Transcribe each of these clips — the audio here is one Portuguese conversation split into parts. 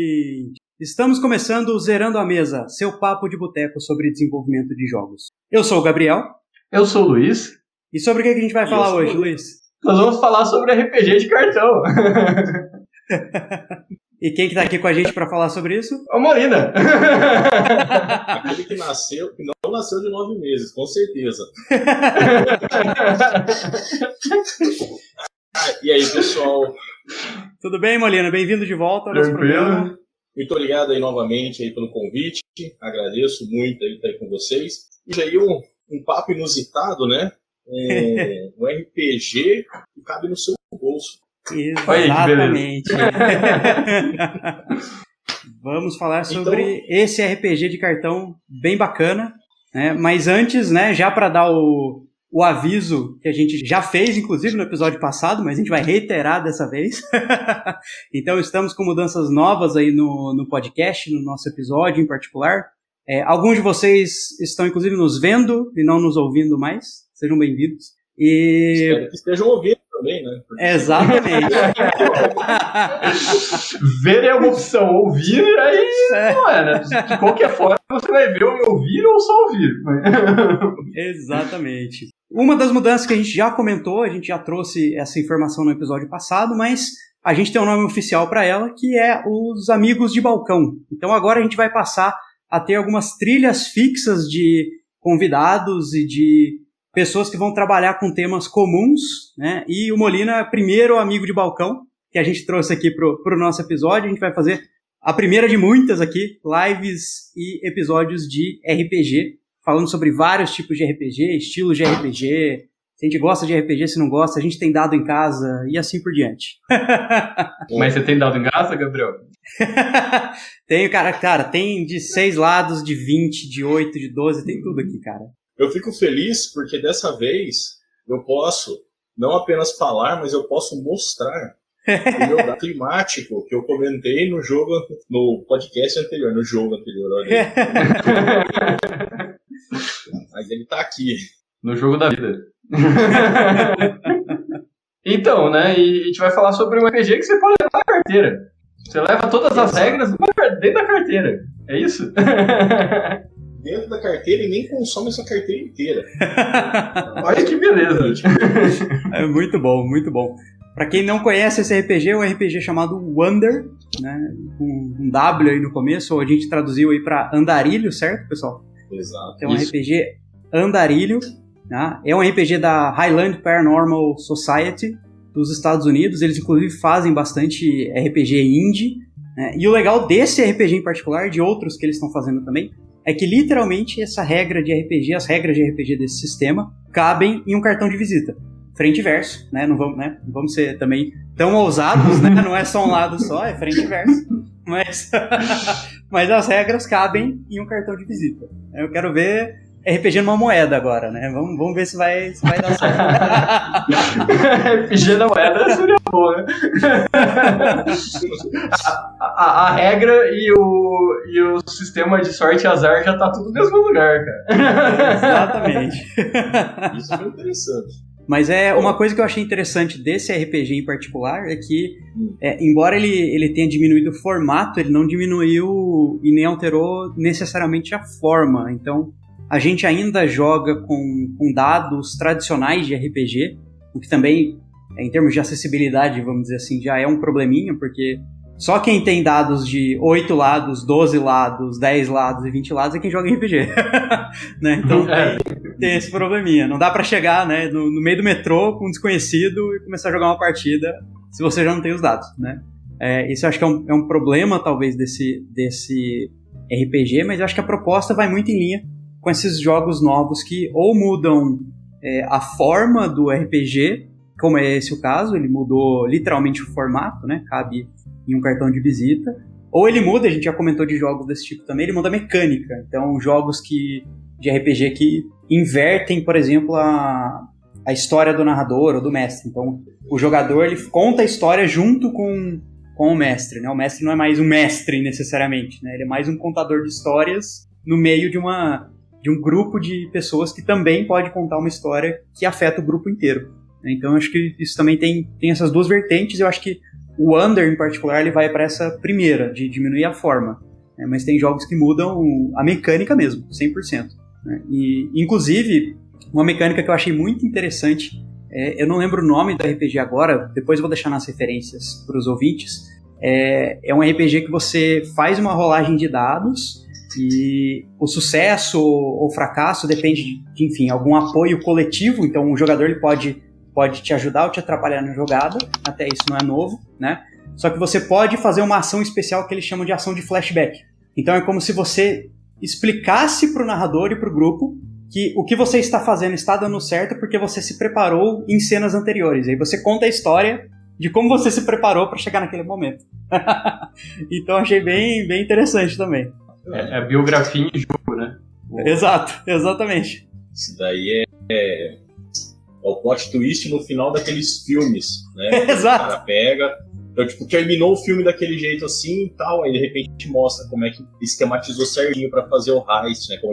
gente! Estamos começando o Zerando a Mesa, seu papo de boteco sobre desenvolvimento de jogos. Eu sou o Gabriel. Eu sou o Luiz. E sobre o que a gente vai falar hoje, Luiz? Nós vamos falar sobre RPG de cartão. E quem que tá aqui com a gente pra falar sobre isso? A Molina! Aquele que nasceu, que não nasceu de 9 meses, com certeza. E aí, pessoal? Tudo bem, Molina? Bem-vindo de volta ao nosso programa. Muito obrigado aí novamente aí pelo convite. Agradeço muito aí estar aí com vocês. E aí um papo inusitado, né? Um RPG que cabe no seu bolso. Exatamente. Vamos falar sobre esse RPG de cartão bem bacana, né? Mas antes, né, já para dar o aviso que a gente já fez, inclusive no episódio passado, mas a gente vai reiterar dessa vez. Então estamos com mudanças novas aí no podcast, no nosso episódio em particular. Alguns de vocês estão inclusive nos vendo e não nos ouvindo mais. Sejam bem-vindos. E... espero que estejam ouvindo também, né? Exatamente. Ver é uma opção, ouvir aí não é, né? De qualquer forma, você vai ver ou ouvir ou só ouvir. Exatamente. Uma das mudanças que a gente já comentou, a gente já trouxe essa informação no episódio passado, mas a gente tem um nome oficial para ela, que é os Amigos de Balcão. Então agora a gente vai passar a ter algumas trilhas fixas de convidados e de pessoas que vão trabalhar com temas comuns, né? E o Molina é o primeiro amigo de balcão que a gente trouxe aqui pro nosso episódio. A gente vai fazer a primeira de muitas aqui, lives e episódios de RPG, falando sobre vários tipos de RPG, estilos de RPG, se a gente gosta de RPG, se não gosta, a gente tem dado em casa e assim por diante. Mas você tem dado em casa, Gabriel? Tenho, cara, tem de 6 lados, de 20, de 8, de 12, tem tudo aqui, cara. Eu fico feliz porque dessa vez eu posso não apenas falar, mas eu posso mostrar o meu dado climático que eu comentei no jogo, no podcast anterior, no jogo anterior. Olha aí. Mas ele tá aqui. No jogo da vida. Então, né, e a gente vai falar sobre um RPG que você pode levar na carteira. Você leva todas as regras dentro da carteira. É isso? Dentro da carteira e nem consome essa carteira inteira. Olha que beleza. É muito bom, muito bom. Pra quem não conhece esse RPG, é um RPG chamado Wander, né? Com um W aí no começo, ou a gente traduziu aí pra Andarilho, certo, pessoal? Exato. É um RPG Andarilho, né? É um RPG da Highland Paranormal Society dos Estados Unidos. Eles inclusive fazem bastante RPG indie, né? E o legal desse RPG em particular, de outros que eles estão fazendo também, é que literalmente essa regra de RPG, as regras de RPG desse sistema, cabem em um cartão de visita. Frente e verso, né? Não vamos ser também tão ousados, né? Não é só um lado só, é frente e verso. Mas as regras cabem em um cartão de visita. Eu quero ver RPG numa moeda agora, né? Vamos ver se vai dar certo. RPG na moeda seria boa, né? A regra e o sistema de sorte e azar já tá tudo no mesmo lugar, cara. Exatamente. Isso foi interessante. Mas uma coisa que eu achei interessante desse RPG em particular é que, embora ele tenha diminuído o formato, ele não diminuiu e nem alterou necessariamente a forma. Então, a gente ainda joga com dados tradicionais de RPG, o que também, em termos de acessibilidade, vamos dizer assim, já é um probleminha, porque só quem tem dados de 8 lados, 12 lados, 10 lados e 20 lados é quem joga em RPG. Né? Então tem esse probleminha. Não dá pra chegar, né, no meio do metrô com um desconhecido e começar a jogar uma partida se você já não tem os dados, né? Isso eu acho que é um problema, talvez, desse RPG, mas eu acho que a proposta vai muito em linha com esses jogos novos que ou mudam a forma do RPG, como é esse o caso, ele mudou literalmente o formato, né? Cabe em um cartão de visita, ou ele muda, a gente já comentou de jogos desse tipo também, ele muda a mecânica. Então, jogos de RPG que invertem, por exemplo, a história do narrador ou do mestre. Então, o jogador, ele conta a história junto com o mestre, né? O mestre não é mais um mestre, necessariamente, né? Ele é mais um contador de histórias no meio de um grupo de pessoas que também pode contar uma história que afeta o grupo inteiro. Então, eu acho que isso também tem essas duas vertentes. Eu acho que O Wander, em particular, ele vai para essa primeira, de diminuir a forma. Né? Mas tem jogos que mudam a mecânica mesmo, 100%. Né? E, inclusive, uma mecânica que eu achei muito interessante, eu não lembro o nome do RPG agora, depois eu vou deixar nas referências para os ouvintes, é um RPG que você faz uma rolagem de dados e o sucesso ou fracasso depende de, enfim, algum apoio coletivo, então o jogador ele pode te ajudar ou te atrapalhar na jogada, até isso não é novo, né? Só que você pode fazer uma ação especial que eles chamam de ação de flashback. Então é como se você explicasse para o narrador e para o grupo que o que você está fazendo está dando certo porque você se preparou em cenas anteriores. Aí você conta a história de como você se preparou para chegar naquele momento. Então achei bem interessante também. É a biografia em jogo, né? Exato, exatamente. Isso daí é o plot twist no final daqueles filmes, né? Exato. O cara pega, então, tipo, terminou o filme daquele jeito assim e tal, aí de repente mostra como é que esquematizou certinho para fazer o heist, né? Como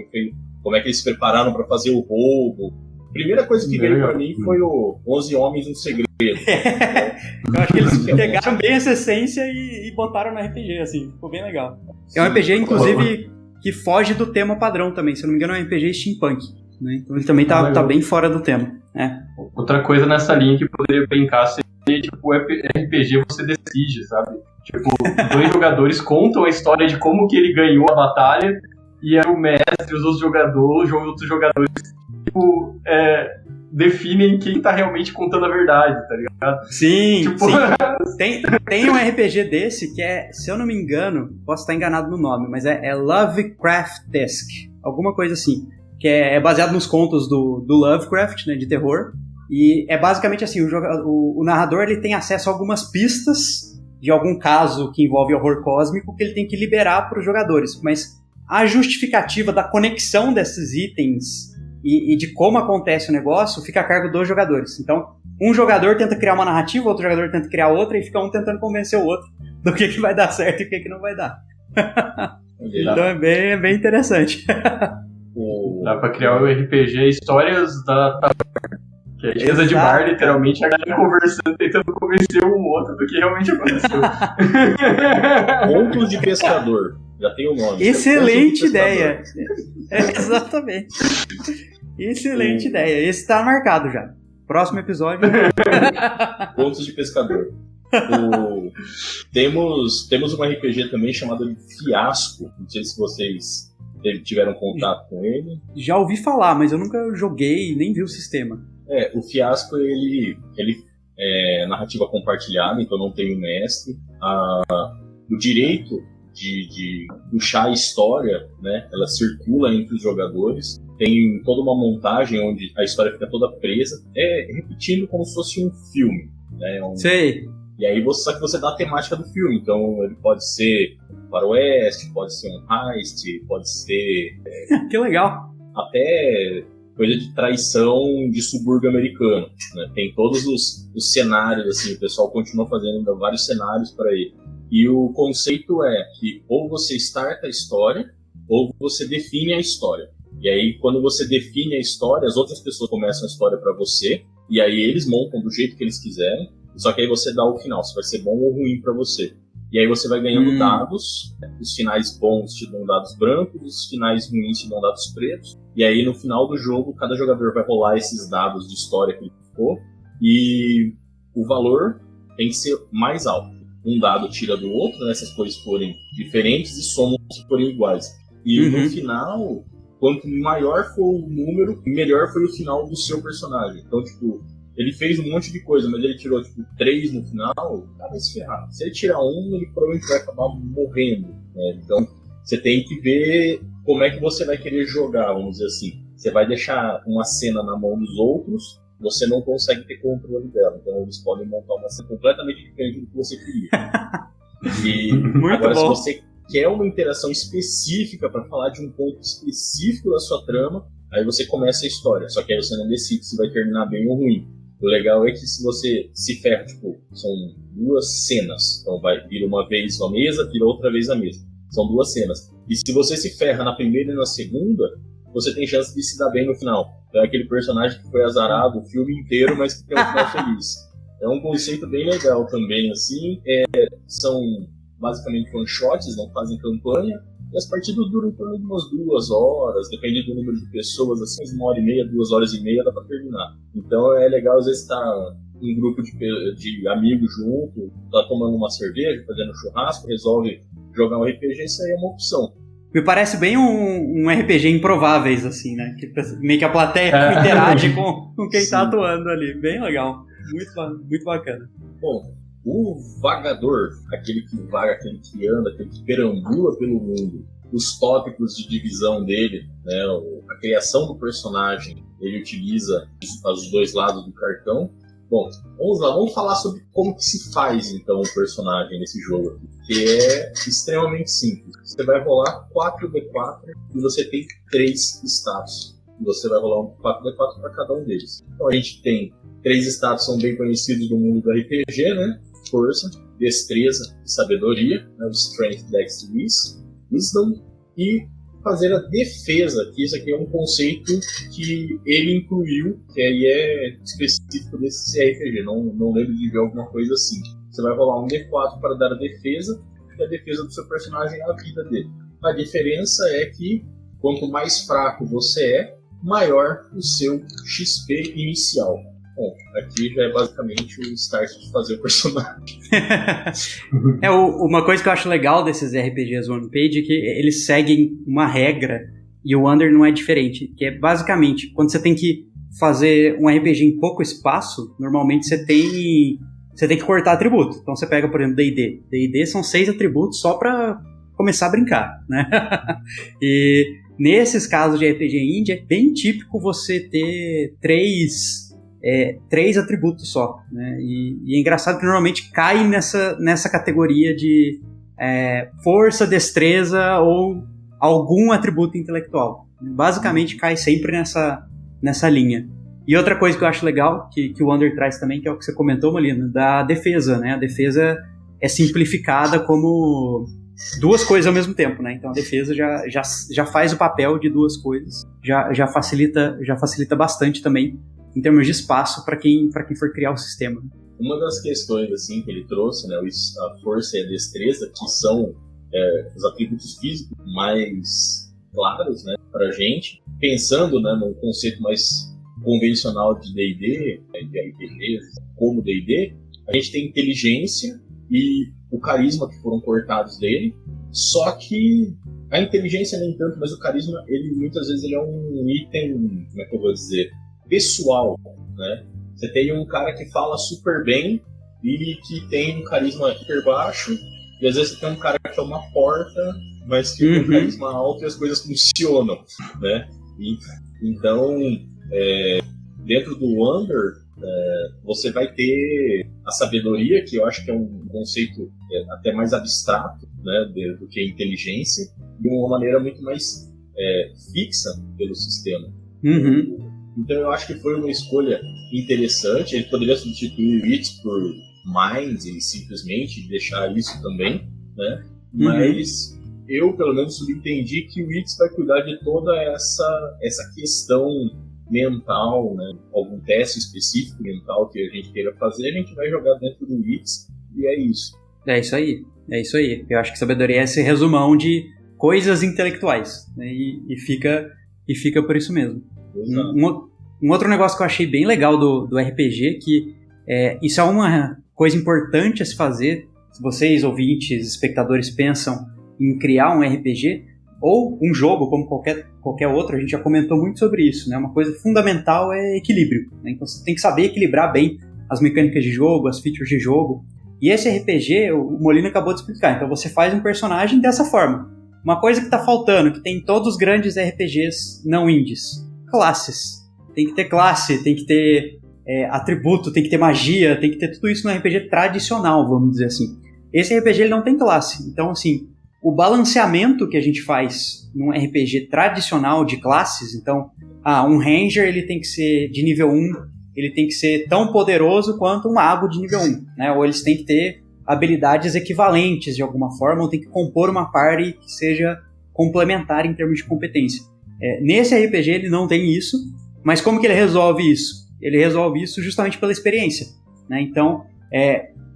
é que eles se prepararam pra fazer o roubo. A primeira coisa que veio pra mim foi o 11 Homens um Segredo. Eu acho que eles pegaram bem essa essência e botaram no RPG, assim. Ficou bem legal. Sim, é um RPG, inclusive, que foge do tema padrão também. Se eu não me engano, é um RPG steampunk. Né? Então ele também tá bem fora do tema. Né? Outra coisa nessa linha que poderia brincar seria, tipo, RPG você decide, sabe? Tipo, dois jogadores contam a história de como que ele ganhou a batalha. E aí o mestre, os outros jogadores, tipo, definem quem tá realmente contando a verdade, tá ligado? Sim, tipo... sim. Tem um RPG desse que é, se eu não me engano, posso estar enganado no nome, mas é Lovecraft-esque, alguma coisa assim, que é baseado nos contos do Lovecraft, né, de terror, e é basicamente assim, o narrador ele tem acesso a algumas pistas de algum caso que envolve horror cósmico que ele tem que liberar para os jogadores, mas... a justificativa da conexão desses itens e de como acontece o negócio fica a cargo dos jogadores. Então, um jogador tenta criar uma narrativa, outro jogador tenta criar outra, e fica um tentando convencer o outro do que vai dar certo e o que não vai dar. Então é bem interessante. Dá pra criar um RPG, histórias da taverna. Que é mesa de bar, literalmente, a galera conversando, tentando convencer um outro do que realmente aconteceu. Contos de pescador. Já tem o nome. Excelente ideia. Exatamente. Excelente ideia. Esse tá marcado já. Próximo episódio. Contos de pescador. Temos um RPG também chamado Fiasco. Não sei se vocês tiveram contato com ele. Já ouvi falar, mas eu nunca joguei, nem vi o sistema. O Fiasco, ele é narrativa compartilhada, então não tem o mestre. O direito... De puxar a história, né? Ela circula entre os jogadores, tem toda uma montagem onde a história fica toda presa, repetindo como se fosse um filme, né? Sei. E aí só que você dá a temática do filme, então ele pode ser um faroeste, pode ser um heist, pode ser... que legal! Até coisa de traição de subúrbio americano, né? Tem todos os cenários, assim, o pessoal continua fazendo ainda vários cenários para ele. E o conceito é que ou você starta a história, ou você define a história. E aí, quando você define a história, as outras pessoas começam a história pra você, e aí eles montam do jeito que eles quiserem, só que aí você dá o final, se vai ser bom ou ruim pra você. E aí você vai ganhando dados, os finais bons te dão dados brancos, os finais ruins te dão dados pretos, e aí no final do jogo, cada jogador vai rolar esses dados de história que ele ficou, e o valor tem que ser mais alto. Um dado tira do outro, né? Se as cores forem diferentes e somam se forem iguais. E no final, quanto maior for o número, melhor foi o final do seu personagem. Então, tipo, ele fez um monte de coisa, mas ele tirou, tipo, 3 no final, cara, vai se ferrar. Se ele tirar 1, ele provavelmente vai acabar morrendo, né? Então, você tem que ver como é que você vai querer jogar, vamos dizer assim. Você vai deixar uma cena na mão dos outros... você não consegue ter controle dela, então eles podem montar uma cena completamente diferente do que você queria. E agora, bom. Se você quer uma interação específica para falar de um ponto específico da sua trama, aí você começa a história, só que aí você não decide se vai terminar bem ou ruim. O legal é que se você se ferra, tipo, são 2 cenas, então vai, vira uma vez a mesa, vira outra vez a mesa, são 2 cenas. E se você se ferra na primeira e na segunda, você tem chance de se dar bem no final. Então é aquele personagem que foi azarado o filme inteiro, mas que tem um final feliz. É um conceito bem legal também, assim. São basicamente one-shots, não fazem campanha. E as partidas duram em torno de umas 2 horas, depende do número de pessoas, assim, 1 hora e meia, 2 horas e meia dá pra terminar. Então é legal às vezes estar um grupo de amigos junto, tá tomando uma cerveja, fazendo um churrasco, resolve jogar um RPG, isso aí é uma opção. Me parece bem um RPG Improváveis, assim, né? Que meio que a plateia interage com quem tá atuando ali. Bem legal. Muito, muito bacana. Bom, o vagador, aquele que vaga, aquele que anda, aquele que perambula pelo mundo, os tópicos de divisão dele, né, a criação do personagem, ele utiliza os 2 lados do cartão. Bom, vamos lá, vamos falar sobre como que se faz, então, o personagem nesse jogo aqui, que é extremamente simples. Você vai rolar 4d4 e você tem 3 status. Você vai rolar um 4d4 para cada um deles. Então a gente tem 3 status que são bem conhecidos do mundo do RPG, né? Força, destreza e sabedoria, né? Strength, Dex, Wisdom, e fazer a defesa, que isso aqui é um conceito que ele incluiu, que aí é específico desse RPG, não lembro de ver alguma coisa assim. Você vai rolar um D4 para dar a defesa, e a defesa do seu personagem é a vida dele. A diferença é que quanto mais fraco você é, maior o seu XP inicial. Bom, aqui já é basicamente o start de fazer o personagem. Uma coisa que eu acho legal desses RPGs One Page é que eles seguem uma regra, e o Wander não é diferente, que é basicamente, quando você tem que fazer um RPG em pouco espaço, normalmente você tem que cortar atributo. Então você pega, por exemplo, D&D. D&D são 6 atributos só pra começar a brincar, né? E nesses casos de RPG indie, é bem típico você ter 3 atributos só, né? E é engraçado que normalmente cai nessa categoria de força, destreza ou algum atributo intelectual. Basicamente cai sempre nessa linha. E outra coisa que eu acho legal, que o Wander traz também, que é o que você comentou, Molina, da defesa, né? A defesa é simplificada como 2 coisas ao mesmo tempo, né? Então a defesa já faz o papel de 2 coisas, já facilita bastante também em termos de espaço para quem for criar o sistema. Uma das questões assim, que ele trouxe, né, a força e a destreza, que são os atributos físicos mais claros, né, para a gente, pensando, né, no conceito mais convencional de D&D, de RPGs, como D&D, a gente tem inteligência e o carisma que foram cortados dele, só que a inteligência nem tanto, mas o carisma, ele muitas vezes ele é um item, como é que eu vou dizer, pessoal, né? Você tem um cara que fala super bem e que tem um carisma hiper baixo, e às vezes você tem um cara que é uma porta, mas que tem um carisma alto e as coisas funcionam, né? Então, dentro do Wander, você vai ter a sabedoria, que eu acho que é um conceito até mais abstrato, né, do que a inteligência, de uma maneira muito mais fixa pelo sistema. Então eu acho que foi uma escolha interessante. Ele poderia substituir o It por Mind e simplesmente deixar isso também, né? Mas eu, pelo menos, subentendi que o It vai cuidar de toda essa questão mental, né? Algum teste específico mental que a gente queira fazer, a gente vai jogar dentro do It e é isso. É isso aí. Eu acho que sabedoria é esse resumão de coisas intelectuais, né? E fica por isso mesmo. Um outro negócio que eu achei bem legal do RPG, que isso é uma coisa importante a se fazer, se vocês, ouvintes, espectadores, pensam em criar um RPG, ou um jogo, como qualquer outro, a gente já comentou muito sobre isso, né? Uma coisa fundamental é equilíbrio, né? Então você tem que saber equilibrar bem as mecânicas de jogo, as features de jogo, e esse RPG, o Molina acabou de explicar, então você faz um personagem dessa forma. Uma coisa que tá faltando, que tem em todos os grandes RPGs não indies: classes. Tem que ter classe, tem que ter atributo, tem que ter magia, tem que ter tudo isso no RPG tradicional, vamos dizer assim. Esse RPG ele não tem classe, então assim, o balanceamento que a gente faz num RPG tradicional de classes, então, um ranger ele tem que ser de nível 1, ele tem que ser tão poderoso quanto um mago de nível 1, né? Ou eles têm que ter habilidades equivalentes de alguma forma, ou tem que compor uma party que seja complementar em termos de competência. Nesse RPG ele não tem isso, mas como que ele resolve isso? Ele resolve isso justamente pela experiência. né? Então,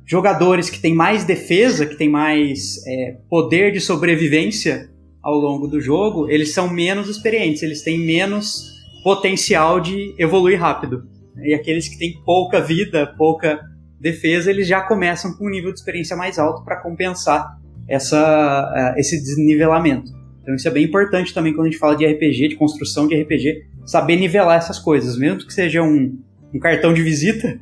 jogadores que têm mais defesa, que têm mais poder de sobrevivência ao longo do jogo, eles são menos experientes, eles têm menos potencial de evoluir rápido. E aqueles que têm pouca vida, pouca defesa, eles já começam com um nível de experiência mais alto para compensar esse desnivelamento. Então isso é bem importante também quando a gente fala de RPG, de construção de RPG, saber nivelar essas coisas. Mesmo que seja um cartão de visita,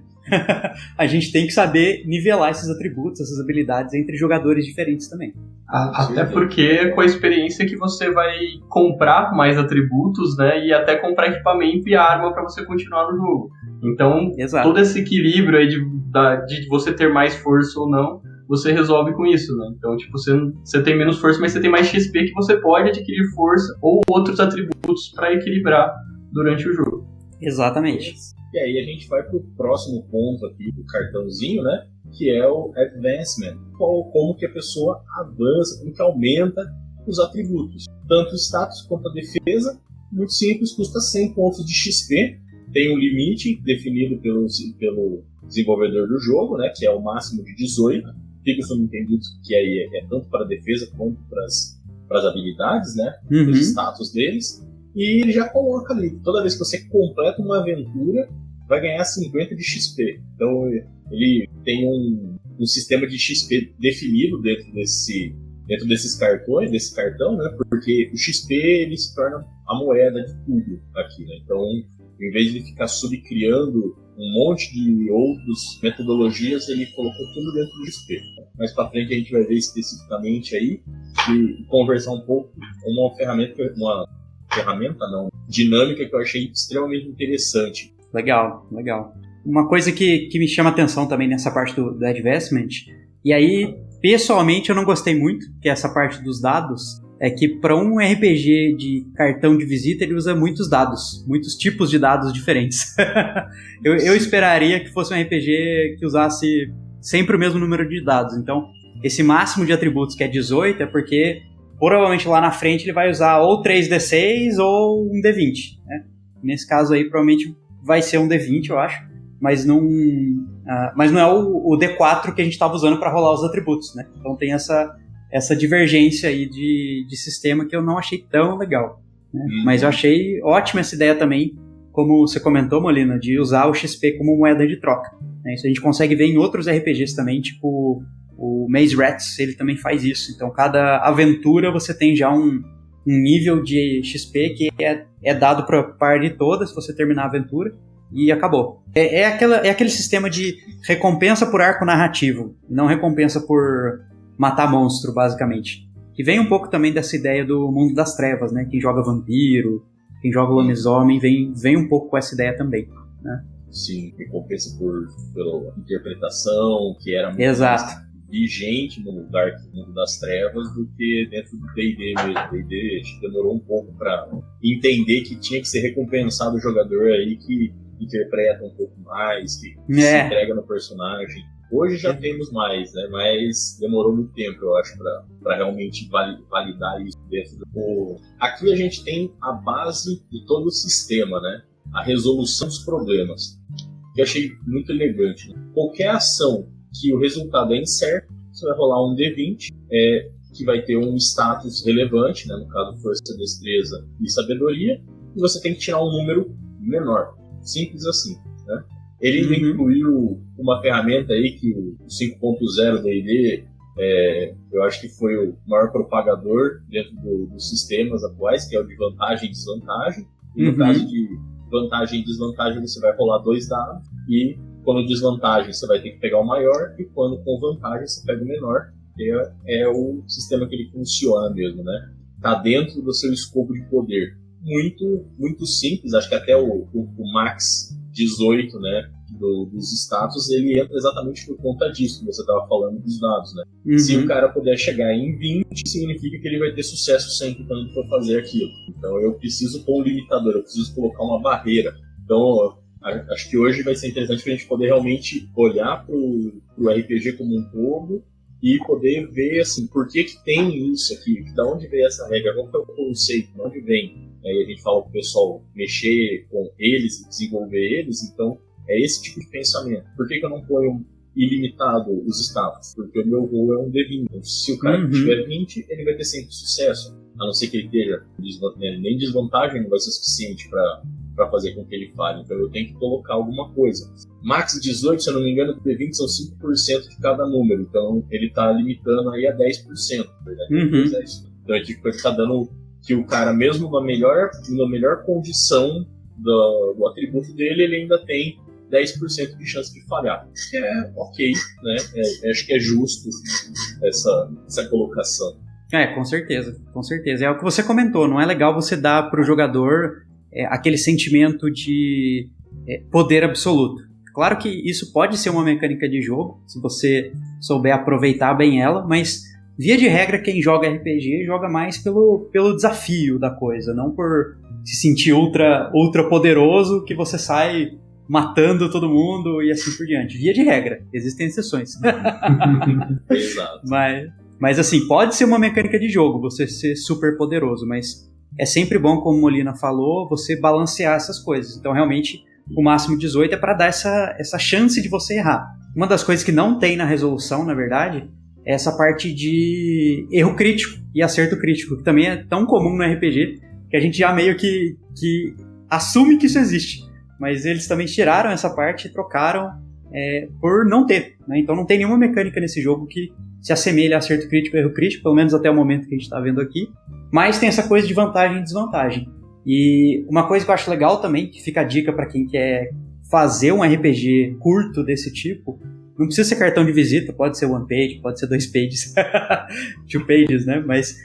a gente tem que saber nivelar esses atributos, essas habilidades entre jogadores diferentes também. Até porque é com a experiência que você vai comprar mais atributos, né? E até comprar equipamento e arma para você continuar no jogo. Então, exato, todo esse equilíbrio aí de você ter mais força ou não, você resolve com isso, né? Então, tipo, você tem menos força, mas você tem mais XP que você pode adquirir força ou outros atributos para equilibrar durante o jogo. Exatamente. E aí a gente vai pro próximo ponto aqui do cartãozinho, né? Que é o advancement. Como que a pessoa avança, como que aumenta os atributos. Tanto o status quanto a defesa. Muito simples, custa 100 pontos de XP. Tem um limite definido pelo desenvolvedor do jogo, né? Que é o máximo de 18. Fica subentendido que aí é tanto para a defesa quanto para as habilidades, né? Uhum. Os status deles. E ele já coloca ali, toda vez que você completa uma aventura, vai ganhar 50 de XP. Então ele tem um sistema de XP definido dentro desses cartão, né? Porque o XP ele se torna a moeda de tudo aqui, né? Então, em vez de ficar subcriando um monte de outras metodologias, ele colocou tudo dentro do XP. Mais pra frente a gente vai ver especificamente aí e conversar um pouco com uma dinâmica que eu achei extremamente interessante. Legal, legal. Uma coisa que me chama atenção também nessa parte do advancement, e aí, pessoalmente, eu não gostei muito, que é essa parte dos dados, é que para um RPG de cartão de visita, ele usa muitos dados, muitos tipos de dados diferentes. eu esperaria que fosse um RPG que usasse sempre o mesmo número de dados. Então, esse máximo de atributos, que é 18, é porque provavelmente lá na frente ele vai usar ou 3d6 ou um d20, né? Nesse caso aí provavelmente vai ser um d20, eu acho, mas não é o d4 que a gente estava usando para rolar os atributos, né? Então tem essa divergência aí de sistema que eu não achei tão legal, né? Mas eu achei ótima essa ideia também, como você comentou, Molina, de usar o XP como moeda de troca, né? Isso a gente consegue ver em outros RPGs também, tipo o Maze Rats, ele também faz isso. Então, cada aventura você tem já um nível de XP que é dado para a party toda, se você terminar a aventura, e acabou. É aquele sistema de recompensa por arco narrativo, não recompensa por matar monstro, basicamente. Que vem um pouco também dessa ideia do Mundo das Trevas, né? Quem joga Vampiro, quem joga Lobisomem, vem um pouco com essa ideia também, né? Sim, recompensa pela interpretação, que era muito... Exato. Vigente no Dark Mundo das Trevas do que dentro do D&D mesmo. O D&D demorou um pouco para entender que tinha que ser recompensado o jogador aí que interpreta um pouco mais, que se entrega no personagem. Hoje já temos mais, né? Mas demorou muito tempo, eu acho, para realmente validar isso dentro do... Aqui a gente tem a base de todo o sistema, né? A resolução dos problemas, que eu achei muito elegante, né? Qualquer ação que o resultado é incerto, você vai rolar um D20, que vai ter um status relevante, né, no caso força, destreza e sabedoria, e você tem que tirar um número menor, simples assim, né? Ele incluiu uma ferramenta aí que o 5.0 D&D, eu acho que foi o maior propagador dentro dos sistemas atuais, que é o de vantagem e desvantagem, e no caso de vantagem e desvantagem você vai rolar 2 dados e quando desvantagem, você vai ter que pegar o maior, e quando com vantagem, você pega o menor, que é o sistema que ele funciona mesmo, né? Tá dentro do seu escopo de poder. Muito, muito simples, acho que até o Max 18, né, dos status, ele entra exatamente por conta disso, que você estava falando dos dados, né? Se o cara puder chegar em 20, significa que ele vai ter sucesso sempre quando for fazer aquilo. Então, eu preciso pôr um limitador, eu preciso colocar uma barreira. Então, acho que hoje vai ser interessante para a gente poder realmente olhar para o RPG como um todo e poder ver assim, por que tem isso aqui, da onde veio essa regra, qual que é o conceito, de onde vem. Aí a gente fala para o pessoal mexer com eles, desenvolver eles, então É esse tipo de pensamento. Por que que eu não ponho ilimitado os status? Porque o meu gol é um D20. Então, se o cara tiver 20, ele vai ter sempre sucesso. A não ser que ele esteja nem desvantagem, não vai ser suficiente para fazer com que ele fale. Então eu tenho que colocar alguma coisa. Max 18, se eu não me engano, o D20 são 5% de cada número. Então ele está limitando aí a 10%. Verdade? Então é tipo, ele está dando que o cara, mesmo na melhor condição do atributo dele, ele ainda tem 10% de chance de falhar. É ok, né? Acho que é justo essa colocação. É, com certeza, com certeza. É o que você comentou, não é legal você dar pro jogador aquele sentimento de poder absoluto. Claro que isso pode ser uma mecânica de jogo, se você souber aproveitar bem ela, mas via de regra quem joga RPG joga mais pelo desafio da coisa, não por se sentir ultra poderoso que você sai matando todo mundo e assim por diante. Via de regra, existem exceções. Exato. Mas assim, pode ser uma mecânica de jogo, você ser super poderoso, mas é sempre bom, como Molina falou, você balancear essas coisas. Então, realmente, o máximo 18 é para dar essa chance de você errar. Uma das coisas que não tem na resolução, na verdade, é essa parte de erro crítico e acerto crítico, que também é tão comum no RPG, que a gente já meio que assume que isso existe. Mas eles também tiraram essa parte e trocaram por não ter, né? Então, não tem nenhuma mecânica nesse jogo que se assemelha a acerto crítico e erro crítico, pelo menos até o momento que a gente está vendo aqui. Mas tem essa coisa de vantagem e desvantagem. E uma coisa que eu acho legal também, que fica a dica para quem quer fazer um RPG curto desse tipo, não precisa ser cartão de visita, pode ser one page, pode ser 2 pages, 2 pages, né? Mas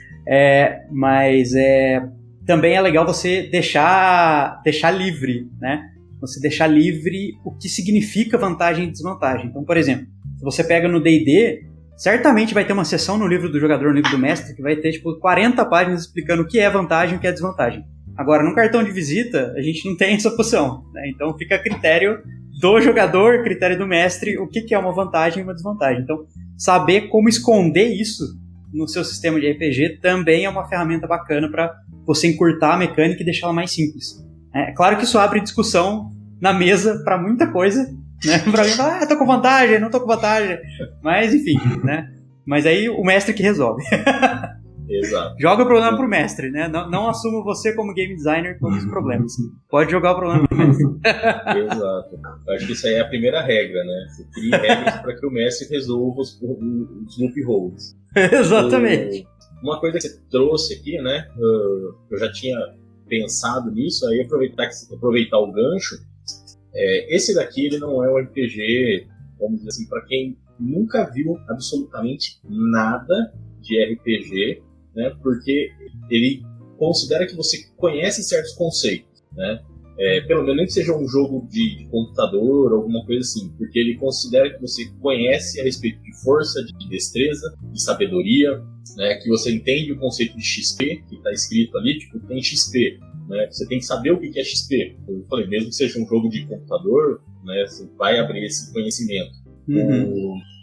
também é legal você deixar livre, né? Você deixar livre o que significa vantagem e desvantagem. Então, por exemplo, se você pega no D&D, certamente vai ter uma sessão no livro do jogador, no livro do mestre, que vai ter, 40 páginas explicando o que é vantagem e o que é desvantagem. Agora, num cartão de visita, a gente não tem essa opção, né? Então, fica a critério do jogador, critério do mestre, o que é uma vantagem e uma desvantagem. Então, saber como esconder isso no seu sistema de RPG também é uma ferramenta bacana para você encurtar a mecânica e deixá-la mais simples. É claro que isso abre discussão na mesa para muita coisa, né? Pra mim, tô com vantagem, não tô com vantagem. Mas, enfim, né? Mas aí o mestre que resolve. Exato. Joga o problema pro mestre, né? Não assuma você como game designer todos os problemas. Pode jogar o problema pro mestre. Exato. Eu acho que isso aí é a primeira regra, né? Você cria regras para que o mestre resolva os loopholes. Exatamente. Uma coisa que você trouxe aqui, né? Eu já tinha pensado nisso, aí aproveitar o gancho. Esse daqui ele não é um RPG, vamos dizer assim, para quem nunca viu absolutamente nada de RPG, né? Porque ele considera que você conhece certos conceitos, né? Pelo menos nem que seja um jogo de computador, alguma coisa assim, porque ele considera que você conhece a respeito de força, de destreza, de sabedoria, né? Que você entende o conceito de XP, que está escrito ali, tem XP. Né? Você tem que saber o que é XP. Eu falei, mesmo que seja um jogo de computador, né, você vai abrir esse conhecimento.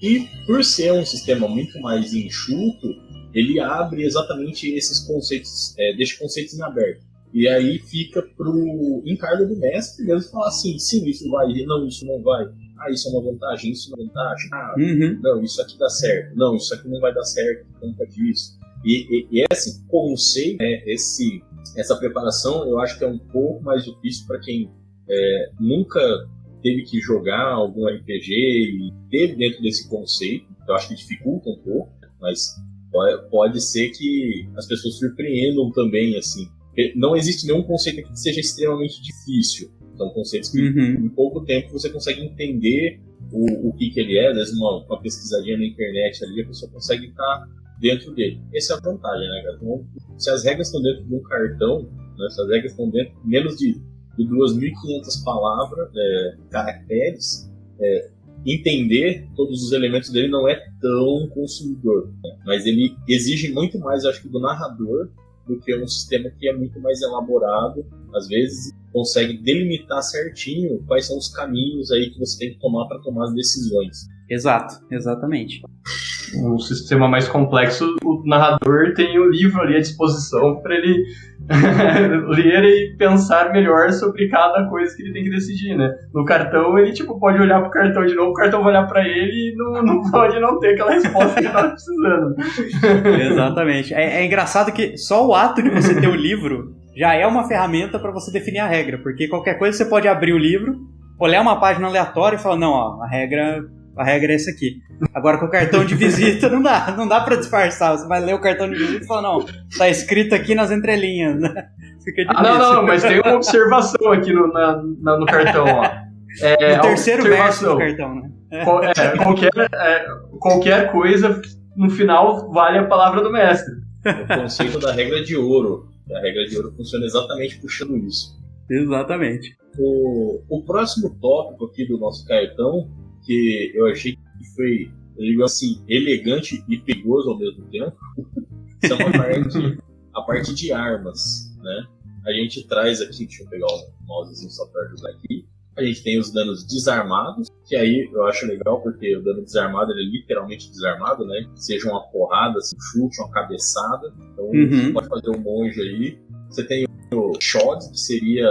E por ser um sistema muito mais enxuto, ele abre exatamente esses conceitos, deixa conceitos em aberto. E aí fica pro encargo do mestre mesmo falar assim, sim, isso vai, não, isso não vai. Ah, isso é uma vantagem, isso não é vantagem. Ah, não, isso aqui dá certo. Não, isso aqui não vai dar certo por conta disso. E esse conceito, né, essa preparação, eu acho que é um pouco mais difícil para quem nunca teve que jogar algum RPG e teve dentro desse conceito. Eu acho que dificulta um pouco, mas pode ser que as pessoas surpreendam também, assim. Não existe nenhum conceito aqui que seja extremamente difícil. São conceitos que em pouco tempo você consegue entender o que ele é. Às vezes uma pesquisadinha na internet ali, a pessoa consegue estar dentro dele. Essa é a vantagem, né, cara? Então, se as regras estão dentro de um cartão, né, se as regras estão dentro de menos de 2.500 palavras, caracteres, entender todos os elementos dele não é tão consumidor, né? Mas ele exige muito mais, acho que, do narrador do que um sistema que é muito mais elaborado. Às vezes consegue delimitar certinho quais são os caminhos aí que você tem que tomar para tomar as decisões. Exato, exatamente. Um sistema mais complexo, o narrador tem o livro ali à disposição para ele ler e pensar melhor sobre cada coisa que ele tem que decidir, né? No cartão, ele tipo, pode olhar pro cartão de novo, o cartão vai olhar para ele e não pode não ter aquela resposta que ele tava precisando. Exatamente. É engraçado que só o ato de você ter o livro já é uma ferramenta para você definir a regra, porque qualquer coisa você pode abrir o livro, olhar uma página aleatória e falar, não, ó, a regra é essa aqui. Agora com o cartão de visita não dá pra disfarçar. Você vai ler o cartão de visita e fala, não, tá escrito aqui nas entrelinhas, né? Fica difícil. Não, mas tem uma observação aqui no cartão, ó. É, no terceiro verso do cartão, né? Qualquer coisa, no final, vale a palavra do mestre. O conceito da regra de ouro. A regra de ouro funciona exatamente puxando isso. Exatamente. O próximo tópico aqui do nosso cartão, que eu achei que foi, eu digo assim, elegante e perigoso ao mesmo tempo, isso é uma a parte de armas, né? A gente traz aqui, deixa eu pegar um mousezinho só para ajudar aqui, a gente tem os danos desarmados, que aí eu acho legal porque o dano desarmado ele é literalmente desarmado, né? Seja uma porrada, um chute, uma cabeçada, então você pode fazer um monge aí. Você tem o Shods, que seria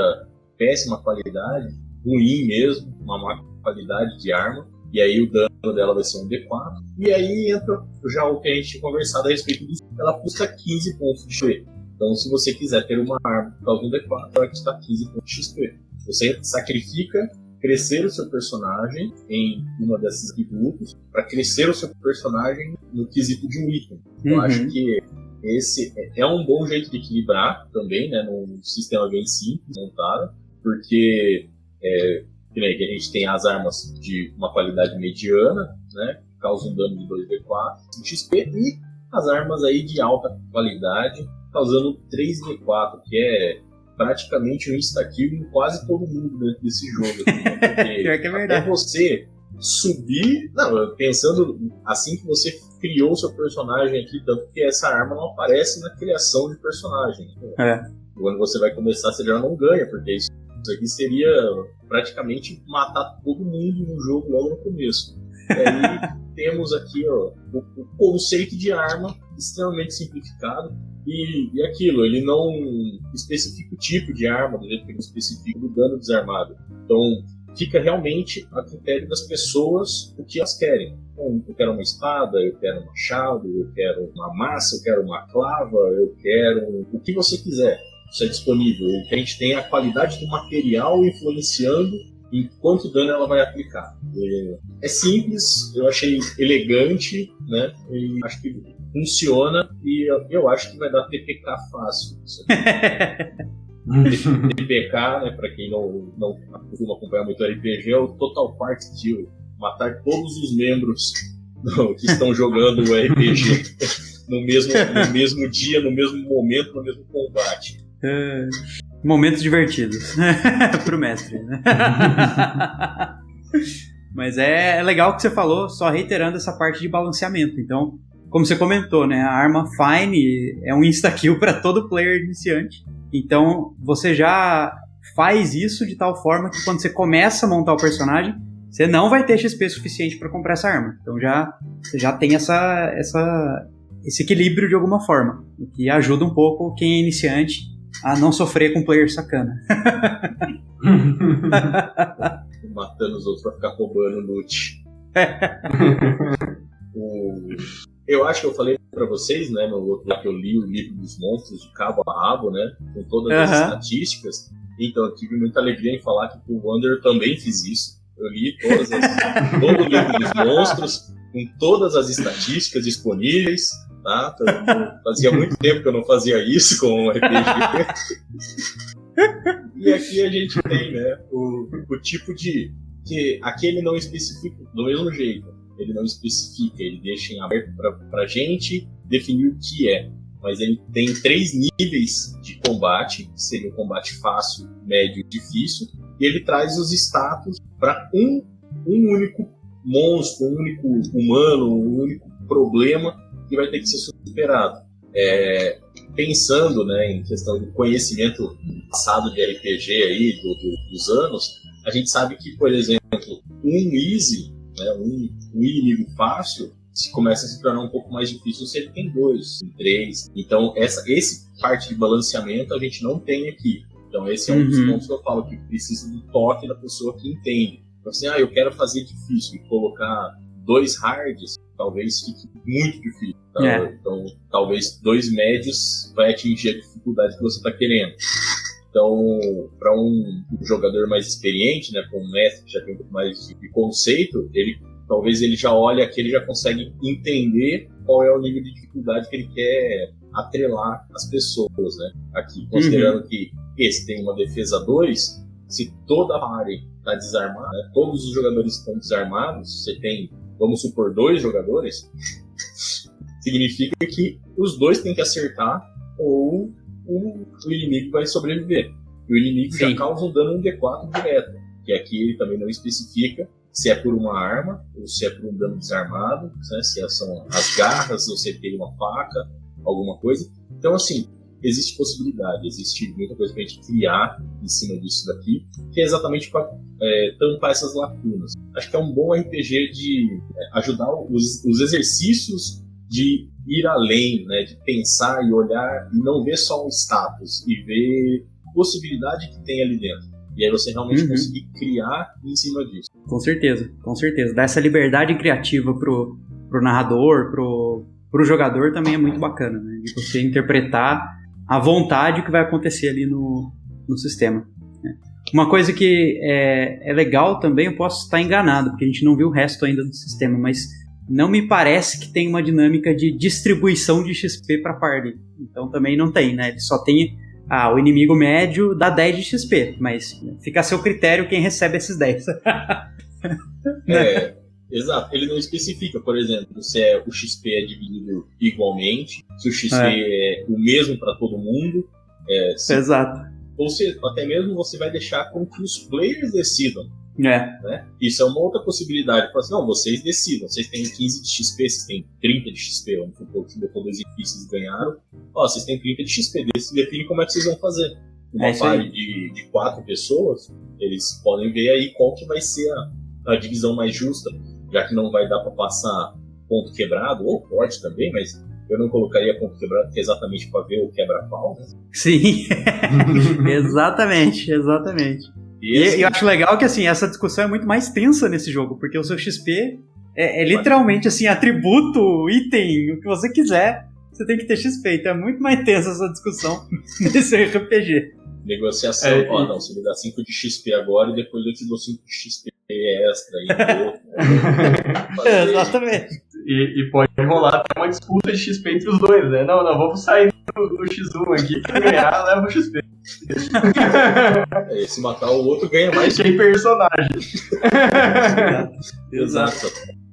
péssima qualidade, ruim mesmo, uma má qualidade de arma, e aí o dano dela vai ser um D4, e aí entra já o que a gente tinha conversado a respeito disso, ela custa 15 pontos de XP. Então se você quiser ter uma arma por causa do D4, ela custa 15 pontos de XP. Você sacrifica crescer o seu personagem em uma desses atributos para crescer o seu personagem no quesito de um item. Eu acho que esse é um bom jeito de equilibrar também, né, num sistema bem simples montado, porque que a gente tem as armas de uma qualidade mediana, né, que causam dano de 2d4 de XP, e as armas aí de alta qualidade causando 3d4, que é praticamente um insta-kill em quase todo mundo dentro desse jogo. Né, porque até você subir... Não, pensando assim que você criou seu personagem aqui, tanto que essa arma não aparece na criação de personagem. Né? É. Quando você vai começar, você já não ganha, porque isso aqui seria praticamente matar todo mundo no jogo logo no começo. E aí temos aqui ó, o conceito de arma extremamente simplificado e aquilo, ele não especifica o tipo de arma, do jeito que ele especifica o dano desarmado. Então fica realmente a critério das pessoas o que elas querem. Então, eu quero uma espada, eu quero um machado, eu quero uma massa, eu quero uma clava, eu quero o que você quiser. Isso é disponível. A gente tem a qualidade do material influenciando em quanto dano ela vai aplicar. É simples, eu achei elegante, né? E acho que funciona e eu acho que vai dar TPK fácil. TPK, né? Pra quem não costuma acompanhar muito RPG, é o Total Party Kill. Matar todos os membros que estão jogando o RPG no mesmo dia, no mesmo momento, no mesmo combate. Momentos divertidos pro mestre, né? Mas é legal o que você falou, só reiterando essa parte de balanceamento. Então, como você comentou, né, a arma Fine é um insta-kill para todo player iniciante. Então, você já faz isso de tal forma que quando você começa a montar o personagem, você não vai ter XP suficiente para comprar essa arma. Então, você já tem esse equilíbrio de alguma forma, o que ajuda um pouco quem é iniciante a não sofrer com um player sacana. Matando os outros pra ficar roubando loot. Eu acho que eu falei pra vocês, né, no outro lá que eu li o livro dos monstros de cabo a rabo, né, com todas as estatísticas. Então eu tive muita alegria em falar que o Wander também fiz isso. Eu li todo o livro dos monstros com todas as estatísticas disponíveis. Tá? Fazia muito tempo que eu não fazia isso com um RPG. E aqui a gente tem, né, o tipo de... que aqui ele não especifica do mesmo jeito. Ele não especifica, ele deixa em aberto pra gente definir o que é. Mas ele tem 3 níveis de combate, que seria o combate fácil, médio e difícil. E ele traz os status para um único monstro, um único humano, um único problema que vai ter que ser superado. Pensando, né, em questão do conhecimento passado de RPG aí, dos anos, a gente sabe que, por exemplo, um Easy né, um inimigo fácil se começa a se tornar um pouco mais difícil se ele tem dois, tem três. Então, esse parte de balanceamento a gente não tem aqui. Então, esse é um dos pontos que eu falo, que precisa do toque da pessoa que entende. Então, assim, eu quero fazer difícil e colocar 2 hards, talvez fique muito difícil. Tá? É. Então, talvez 2 médios vai atingir a dificuldade que você está querendo. Então, para um jogador mais experiente, né, com um mestre que já tem um pouco mais de conceito, talvez ele já olhe aqui, ele já consegue entender qual é o nível de dificuldade que ele quer atrelar as pessoas, né? Aqui, considerando que esse tem uma defesa 2, se toda a área está desarmada, né, todos os jogadores estão desarmados, você tem, vamos supor, 2 jogadores, significa que os 2 têm que acertar ou o inimigo vai sobreviver. E o inimigo já causa um dano 1d4 direto, que aqui ele também não especifica se é por uma arma ou se é por um dano desarmado, né? Se são as garras ou se tem uma faca, alguma coisa. Então, assim, existe possibilidade, existe muita coisa pra gente criar em cima disso daqui, que é exatamente para tampar essas lacunas. Acho que é um bom RPG de ajudar os exercícios de ir além, né? De pensar e olhar e não ver só um status, e ver a possibilidade que tem ali dentro. E aí você realmente conseguir criar em cima disso. Com certeza, com certeza. Dar essa liberdade criativa pro narrador, pro jogador também é muito bacana, né? De você interpretar à vontade o que vai acontecer ali no sistema, né? Uma coisa que é legal também, eu posso estar enganado, porque a gente não viu o resto ainda do sistema, mas não me parece que tem uma dinâmica de distribuição de XP para party. Então também não tem, né? Ele só tem... o inimigo médio dá 10 de XP, mas fica a seu critério quem recebe esses 10. Exato. Ele não especifica, por exemplo, se o XP é dividido igualmente, se o XP é o mesmo para todo mundo. Exato. Ou se até mesmo você vai deixar com que os players decidam. Né? Isso é uma outra possibilidade. Assim, não, vocês decidam. Vocês têm 15 de XP, vocês têm 30 de XP. Vamos supor que botou 2 difíceis e ganharam. Vocês têm 30 de XP. Definem como é que vocês vão fazer. Uma party de 4 pessoas, eles podem ver aí qual que vai ser a divisão mais justa. Já que não vai dar para passar ponto quebrado, ou pode também, mas eu não colocaria ponto quebrado, que é exatamente para ver o quebra-pau. Né? Sim, exatamente. E eu acho legal que, assim, essa discussão é muito mais tensa nesse jogo, porque o seu XP é literalmente, assim, atributo, item, o que você quiser, você tem que ter XP. Então é muito mais tensa essa discussão nesse RPG. Negociação, não, você me dá 5 de XP agora e depois eu te dou 5 de XP extra. Exatamente. E pode rolar até uma disputa de XP entre os dois, né? Não, vamos sair do X1 aqui, quem ganhar leva o XP. Se matar o outro ganha mais. Tem personagem. Exato.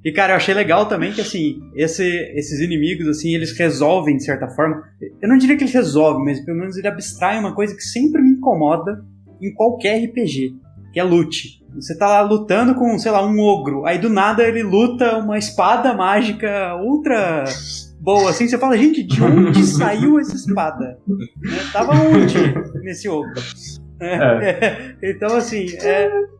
E cara, eu achei legal também que, assim, esses inimigos, assim, eles resolvem de certa forma. Eu não diria que eles resolvem, mas pelo menos ele abstrai uma coisa que sempre me incomoda em qualquer RPG, que é loot. Você tá lá lutando com, sei lá, um ogro, aí do nada ele luta uma espada mágica ultra boa, assim, você fala, gente, de onde saiu essa espada? Tava onde nesse ogro? Então, assim,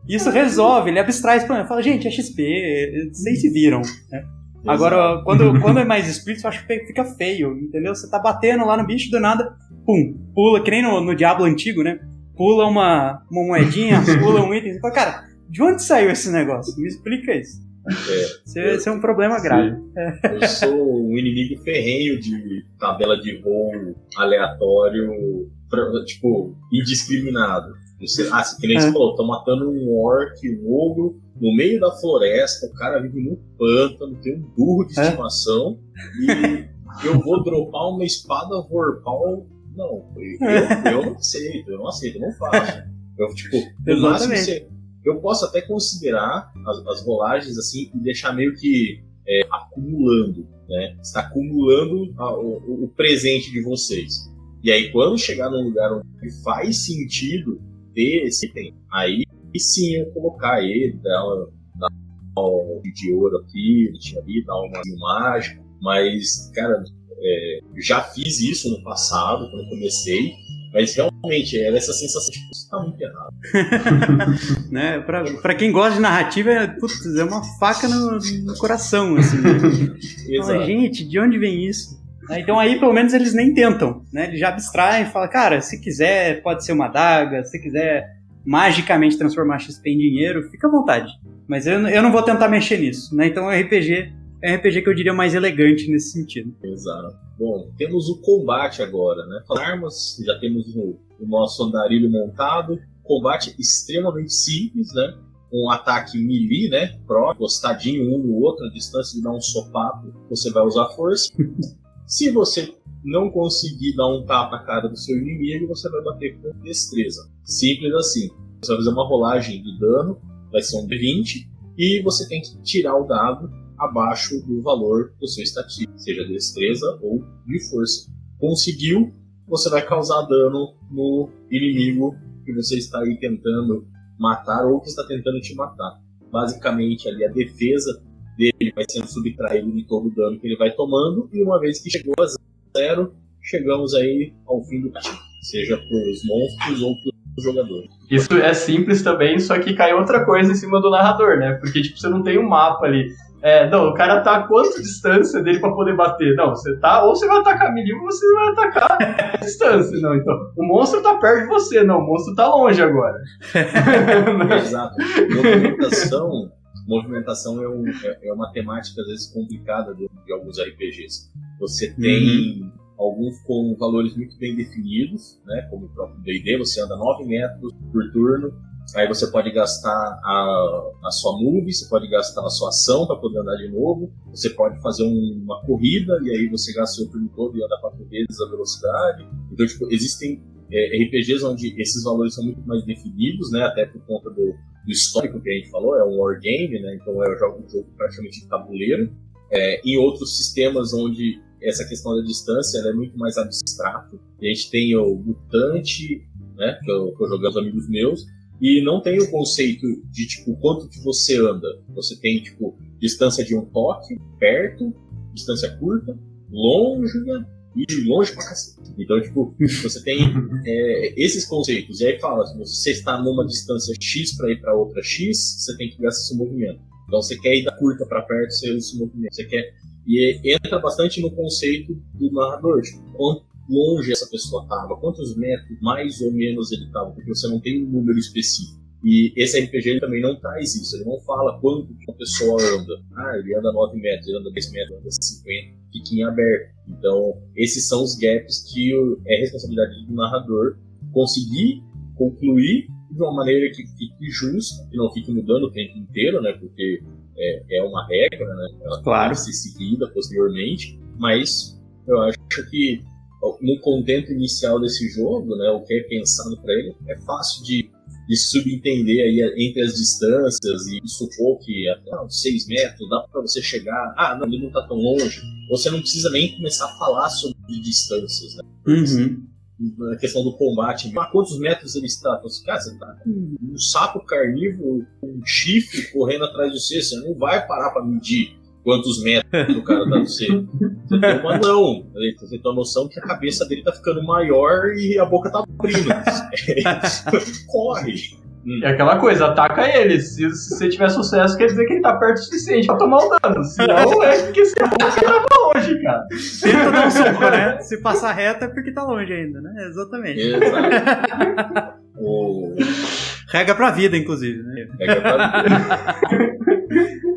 isso resolve, ele abstrai esse problema, fala, gente, é XP, vocês se viram, né? Agora, quando é mais explícito, eu acho que fica feio, entendeu? Você tá batendo lá no bicho, do nada, pum, pula, que nem no Diablo antigo, né? Pula uma moedinha, pula um item. Você fala, cara, de onde saiu esse negócio? Me explica isso. Isso é um problema grave. Eu sou um inimigo ferrenho de tabela de rol aleatório, tipo, indiscriminado. Que nem você falou, tô matando um orc, um ogro, no meio da floresta, o cara vive num pântano, tem um burro de estimação, e eu vou dropar uma espada vorpal. Não, eu não aceito, eu não faço. Eu, tipo, no máximo, eu posso até considerar as rolagens assim e deixar meio que acumulando, né? Está acumulando o presente de vocês. E aí, quando chegar num lugar onde faz sentido ter esse tempo, aí sim eu colocar ele, dar um de ouro aqui, dar um mágico, mas, cara. Já fiz isso no passado, quando comecei, mas realmente era essa sensação de que isso está muito errado. Né? Pra quem gosta de narrativa, é uma faca no coração, assim, né? Fala, gente, de onde vem isso? Então aí pelo menos eles nem tentam, né? Eles já abstraem e falam, cara, se quiser pode ser uma adaga, se quiser magicamente transformar XP em dinheiro, fica à vontade, mas eu não vou tentar mexer nisso, né? Então é um RPG que eu diria mais elegante nesse sentido. Exato. Bom, temos o combate agora, né? Armas, já temos o nosso andarilho montado. Combate extremamente simples, né? Um ataque melee, né? Encostadinho um no outro, a distância de dar um sopapo, você vai usar força. Se você não conseguir dar um tapa na cara do seu inimigo, você vai bater com destreza. Simples assim. Você vai fazer uma rolagem de dano, vai ser um D20, e você tem que tirar o dado abaixo do valor do seu estatístico, seja destreza ou de força. Conseguiu, você vai causar dano no inimigo que você está aí tentando matar ou que está tentando te matar. Basicamente, ali a defesa dele vai sendo subtraído de todo o dano que ele vai tomando, e uma vez que chegou a zero, chegamos aí ao fim do time, seja para os monstros ou para os jogadores. Isso é simples também, só que cai outra coisa em cima do narrador, né? Porque tipo, você não tem um mapa ali. Não, o cara tá a quanta distância dele pra poder bater? Não, você tá, ou você vai atacar melee ou você vai atacar a distância. Não, então, o monstro tá perto de você, não, o monstro tá longe agora. Exato. Movimentação é uma temática, às vezes, complicada de alguns RPGs. Você tem alguns com valores muito bem definidos, né? Como o próprio D&D, você anda 9 metros por turno. Aí você pode gastar a sua move, você pode gastar a sua ação para poder andar de novo. Você pode fazer uma corrida e aí você gasta o turno todo e anda 4 vezes a velocidade. Então, tipo, existem RPGs onde esses valores são muito mais definidos, né? Até por conta do histórico que a gente falou, é um wargame, né? Então é um jogo praticamente de tabuleiro. Em outros sistemas onde essa questão da distância ela é muito mais abstrata. A gente tem o Mutante, né? Que eu joguei com os amigos meus. E não tem o conceito de, tipo, quanto que você anda. Você tem, tipo, distância de um toque, perto, distância curta, longe, né? E de longe pra cacete. Então, tipo, você tem esses conceitos. E aí fala, se você está numa distância X pra ir pra outra X, você tem que gastar seu movimento. Então, você quer ir da curta pra perto, você usa esse movimento. Você quer... E entra bastante no conceito do narrador, tipo, longe essa pessoa estava, quantos metros mais ou menos ele estava, porque você não tem um número específico. E esse RPG também não traz isso, ele não fala quanto que a pessoa anda. Ele anda 9 metros, ele anda 10 metros, ele anda 50, fica em aberto. Então, esses são os gaps que é responsabilidade do narrador conseguir concluir de uma maneira que fique justa, que não fique mudando o tempo inteiro, né? Porque é uma regra, né? Ela claro. Tem que ser seguida posteriormente, mas eu acho que no contento inicial desse jogo, né, o que é pensado para ele, é fácil de subentender aí entre as distâncias e supor que até 6 metros dá para você chegar, não, ele não tá tão longe, você não precisa nem começar a falar sobre distâncias, né? Uhum. Na questão do combate, a quantos metros ele está? Você está com um sapo carnívoro, um chifre correndo atrás de você não vai parar para medir quantos metros o cara tá no seio. Você tem uma noção. Você tem uma noção que a cabeça dele tá ficando maior e a boca tá abrindo. Corre! É aquela coisa, ataca ele. Se você tiver sucesso, quer dizer que ele tá perto o suficiente pra tomar o dano. Senão é porque você tava longe, cara. Tenta dar um soco, né? Se passar reto é porque tá longe ainda, né? Exatamente. Exato. Regra pra vida, inclusive, né? Regra pra vida.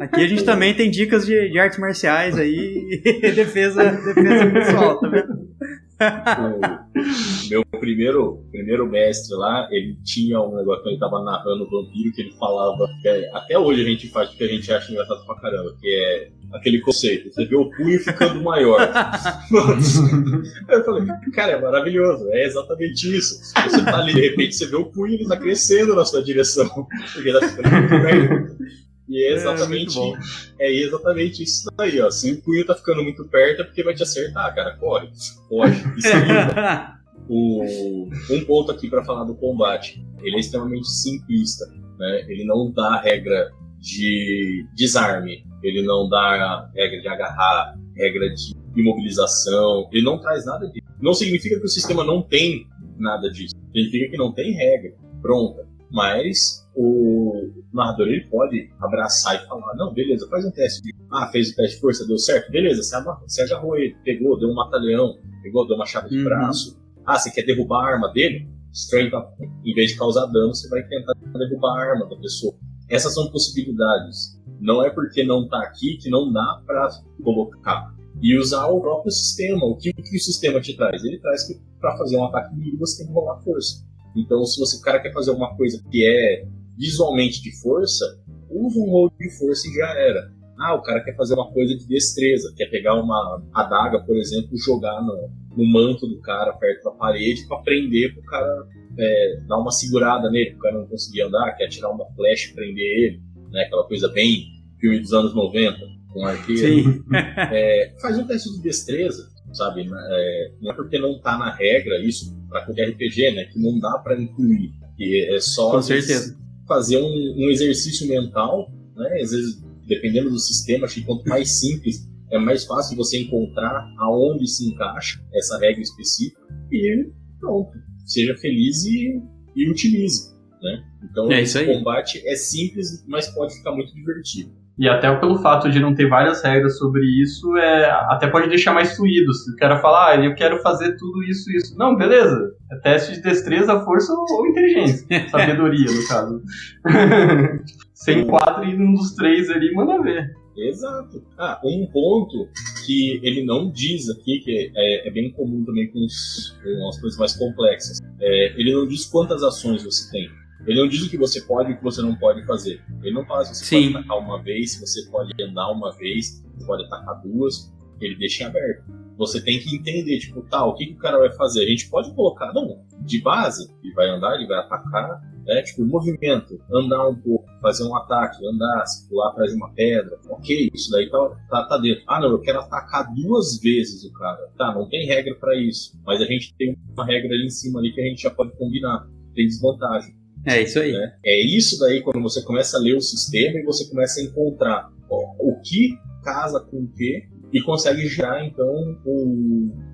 Aqui a gente também tem dicas de artes marciais aí e defesa pessoal, tá vendo? O meu primeiro mestre lá, ele tinha um negócio que ele tava narrando o Vampiro, que ele falava, até hoje a gente faz o que a gente acha engraçado pra caramba, que é aquele conceito, você vê o punho ficando maior. Eu falei, cara, é maravilhoso, é exatamente isso. Você tá ali, de repente você vê o punho, ele tá crescendo na sua direção, porque ele tá ficando muito perto. E é exatamente isso daí, ó. Se o punho tá ficando muito perto é porque vai te acertar, cara. Corre. Um ponto aqui pra falar do combate. Ele é extremamente simplista, né? Ele não dá regra de desarme, ele não dá regra de agarrar, regra de imobilização, ele não traz nada disso. Não significa que o sistema não tem nada disso. Significa que não tem regra pronta. mas o narrador ele pode abraçar e falar, não, beleza, faz um teste. Ah, fez o teste de força, deu certo? Beleza, você agarrou ele, pegou, deu um mata-leão, pegou, deu uma chave de braço. Ah, você quer derrubar a arma dele? Em vez de causar dano, você vai tentar derrubar a arma da pessoa. Essas são possibilidades. Não é porque não tá aqui que não dá pra colocar. E usar o próprio sistema. O que o sistema te traz? Ele traz que pra fazer um ataque inimigo você tem que rolar força. Então, se você, o cara quer fazer alguma coisa que é visualmente de força, usa um rol de força e já era. Ah, o cara quer fazer uma coisa de destreza, quer pegar uma adaga, por exemplo, e jogar no manto do cara perto da parede pra prender, pro cara dar uma segurada nele, pro cara não conseguir andar, quer tirar uma flecha e prender ele, né? Aquela coisa bem filme dos anos 90, com arqueiro. Faz um teste de destreza, sabe? Não é porque não tá na regra isso pra qualquer RPG, né? Que não dá pra incluir. E é só fazer um exercício mental, né? Às vezes, dependendo do sistema, acho que quanto mais simples, é mais fácil você encontrar aonde se encaixa essa regra específica e pronto, seja feliz e utilize, né? Então o combate é simples, mas pode ficar muito divertido. E até pelo fato de não ter várias regras sobre isso, até pode deixar mais fluido. Se o cara falar, eu quero fazer tudo isso e isso. Não, beleza. É teste de destreza, força ou inteligência. Sabedoria, no caso. Você enquadra em um dos três ali e manda ver. Exato. Ah, um ponto que ele não diz aqui, que é bem comum também com as coisas mais complexas. Ele não diz quantas ações você tem. Ele não diz o que você pode e o que você não pode fazer. Ele não fala se você pode atacar uma vez, se você pode andar uma vez, se você pode atacar duas. Ele deixa em aberto. Você tem que entender, tipo, o que o cara vai fazer? A gente pode colocar, de base, ele vai andar, ele vai atacar, né? Tipo, movimento, andar um pouco, fazer um ataque, andar, se pular atrás de uma pedra, ok, isso daí tá dentro. Ah, não, eu quero atacar duas vezes o cara. Não tem regra pra isso, mas a gente tem uma regra ali em cima ali que a gente já pode combinar, tem desvantagem. É isso aí. Né? É isso daí quando você começa a ler o sistema e você começa a encontrar o que casa com o que e consegue girar então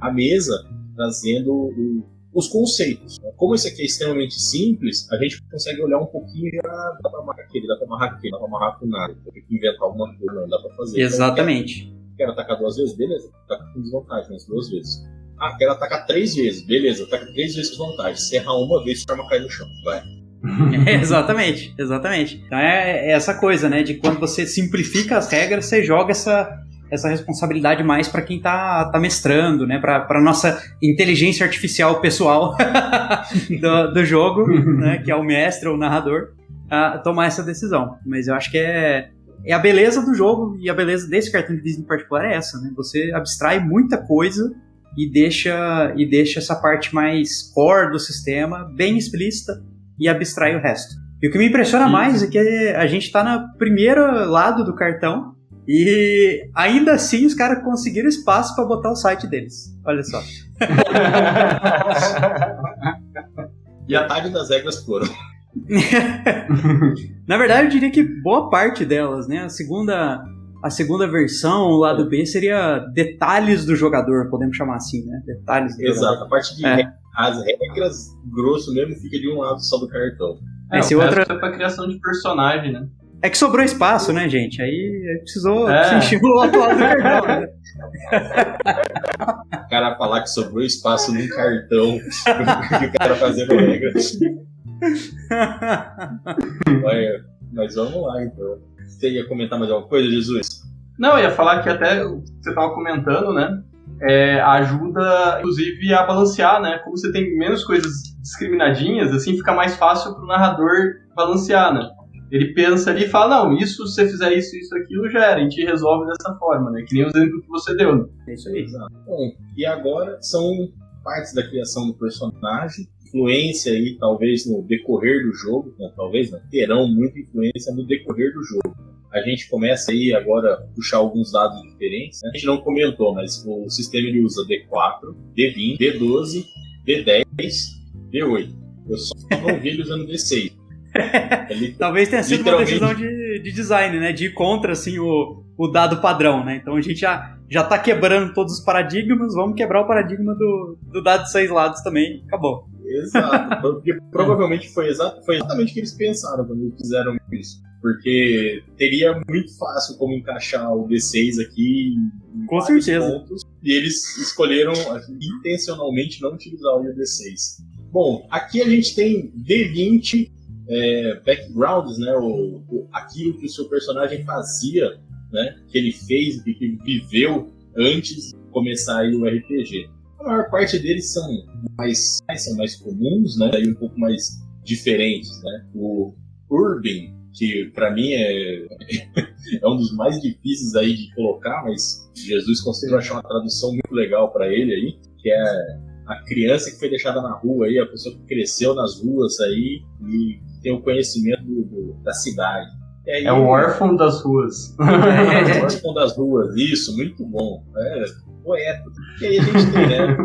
a mesa trazendo os conceitos. Como esse aqui é extremamente simples, a gente consegue olhar um pouquinho e já dá pra amarrar aquele, dá pra amarrar aquele, dá pra amarrar com nada, tem que inventar alguma coisa, não dá pra fazer. Exatamente. Então, quero atacar duas vezes, beleza, ataca com desvantagem nas duas vezes. Ah, quero atacar três vezes, beleza, ataca três vezes com desvantagem, se errar uma vez, a arma cai no chão, vai. Exatamente. Então é essa coisa, né? De quando você simplifica as regras, você joga essa responsabilidade mais pra quem tá mestrando, né? Pra nossa inteligência artificial pessoal do jogo, né? Que é o mestre ou o narrador, a tomar essa decisão. Mas eu acho que é a beleza do jogo e a beleza desse cartão de visita em particular é essa, né? Você abstrai muita coisa e deixa essa parte mais core do sistema bem explícita e abstrai o resto. E o que me impressiona mais é que a gente tá no primeiro lado do cartão e ainda assim os caras conseguiram espaço pra botar o site deles. Olha só. E a tarde das regras foram. Na verdade eu diria que boa parte delas, né? A segunda versão, o lado B, seria detalhes do jogador, podemos chamar assim, né? Detalhes do jogador. Exato, a parte de as regras, grosso mesmo, fica de um lado só do cartão. Esse outro é pra criação de personagem, né? É que sobrou espaço, né, gente? Aí precisou encher o outro lado do cartão, né? O cara falar que sobrou espaço num cartão que o cara fazendo regra. Olha, mas vamos lá, então. Você ia comentar mais alguma coisa, Jesus? Não, eu ia falar que até você estava comentando, né? Ajuda, inclusive, a balancear, né? Como você tem menos coisas discriminadinhas, assim fica mais fácil para o narrador balancear, né? Ele pensa ali e fala, não, isso, se você fizer isso, isso, aquilo, já era. A gente resolve dessa forma, né? Que nem o exemplo que você deu, né? É isso aí. Exato. Bom, e agora são partes da criação do personagem, influência aí, talvez, no decorrer do jogo, né? Talvez, né? Terão muita influência no decorrer do jogo. A gente começa aí agora a puxar alguns dados diferentes, né? A gente não comentou, mas o sistema ele usa D4, D20, D12, D10, D8. Eu só não vi ele usando D6. Talvez tenha sido uma decisão de design, né? De ir contra assim, o dado padrão, né? Então a gente já tá quebrando todos os paradigmas, vamos quebrar o paradigma do dado de seis lados também, acabou. Exato, porque provavelmente foi exatamente o que eles pensaram quando eles fizeram isso. Porque teria muito fácil como encaixar o D6 aqui em com certeza pontos, e eles escolheram intencionalmente não utilizar o D6. Bom, aqui a gente tem D20 backgrounds, né? Aquilo que o seu personagem fazia, né? Que ele fez, que ele viveu antes de começar aí o RPG. A maior parte deles são mais comuns, né? E um pouco mais diferentes, né? O Urban, que pra mim é um dos mais difíceis aí de colocar, mas Jesus conseguiu achar uma tradução muito legal pra ele aí, que é a criança que foi deixada na rua aí, a pessoa que cresceu nas ruas aí e tem o conhecimento da cidade. Aí, é o órfão das ruas. É o órfão das ruas, isso, muito bom. É, poeta. E aí a gente tem, né,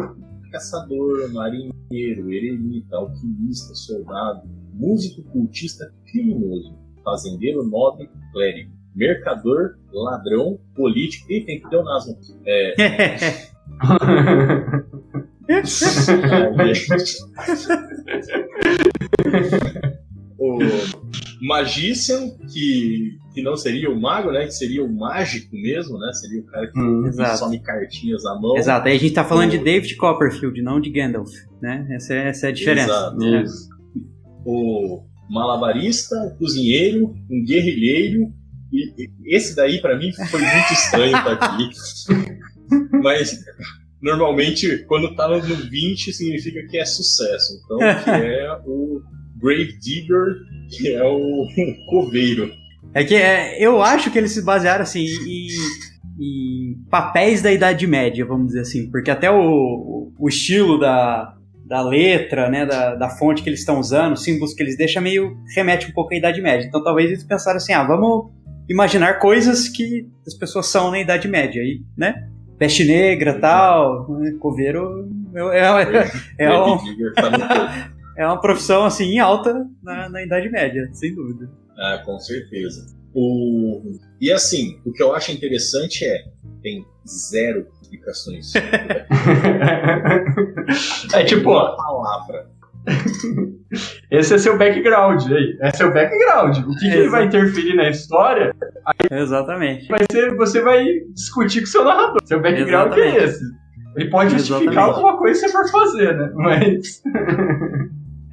caçador, marinheiro, eremita, alquimista, soldado, músico, cultista, criminoso, fazendeiro, nobre, clérigo, mercador, ladrão, político, e tem que ter o nasmo. O Magician, que não seria o mago, né? Que seria o mágico mesmo, né? Seria o cara que some cartinhas à mão. Exato, aí a gente tá falando de David Copperfield, não de Gandalf, né? Essa é a diferença. Exato. É. O malabarista, o cozinheiro, um guerrilheiro. E esse daí, pra mim, foi muito estranho estar aqui. Mas normalmente, quando tá no 20, significa que é sucesso. Então, que é o Grave Digger, que é o coveiro. É que eu acho que eles se basearam assim em papéis da Idade Média, vamos dizer assim, porque até o estilo da letra, né, da fonte que eles estão usando, os símbolos que eles deixam remete um pouco à Idade Média. Então talvez eles pensaram assim, vamos imaginar coisas que as pessoas são na Idade Média, aí, né? Peste negra, tal, coveiro é uma profissão assim em alta na Idade Média, sem dúvida. Ah, com certeza. E assim, o que eu acho interessante tem zero explicações. É tipo uma palavra. Esse é seu background aí. É seu background. O que ele vai interferir na história? Aí exatamente. Vai ser, você vai discutir com o seu narrador. Seu background é esse. Ele pode justificar alguma coisa que você for fazer, né? Mas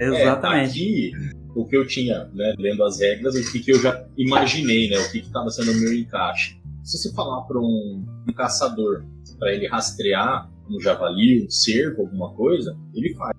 exatamente. Aqui, o que eu tinha, né, lendo as regras, o que eu já imaginei, né, o que estava sendo o meu encaixe. Se você falar para um caçador, para ele rastrear um javali, um cervo, alguma coisa, ele faz.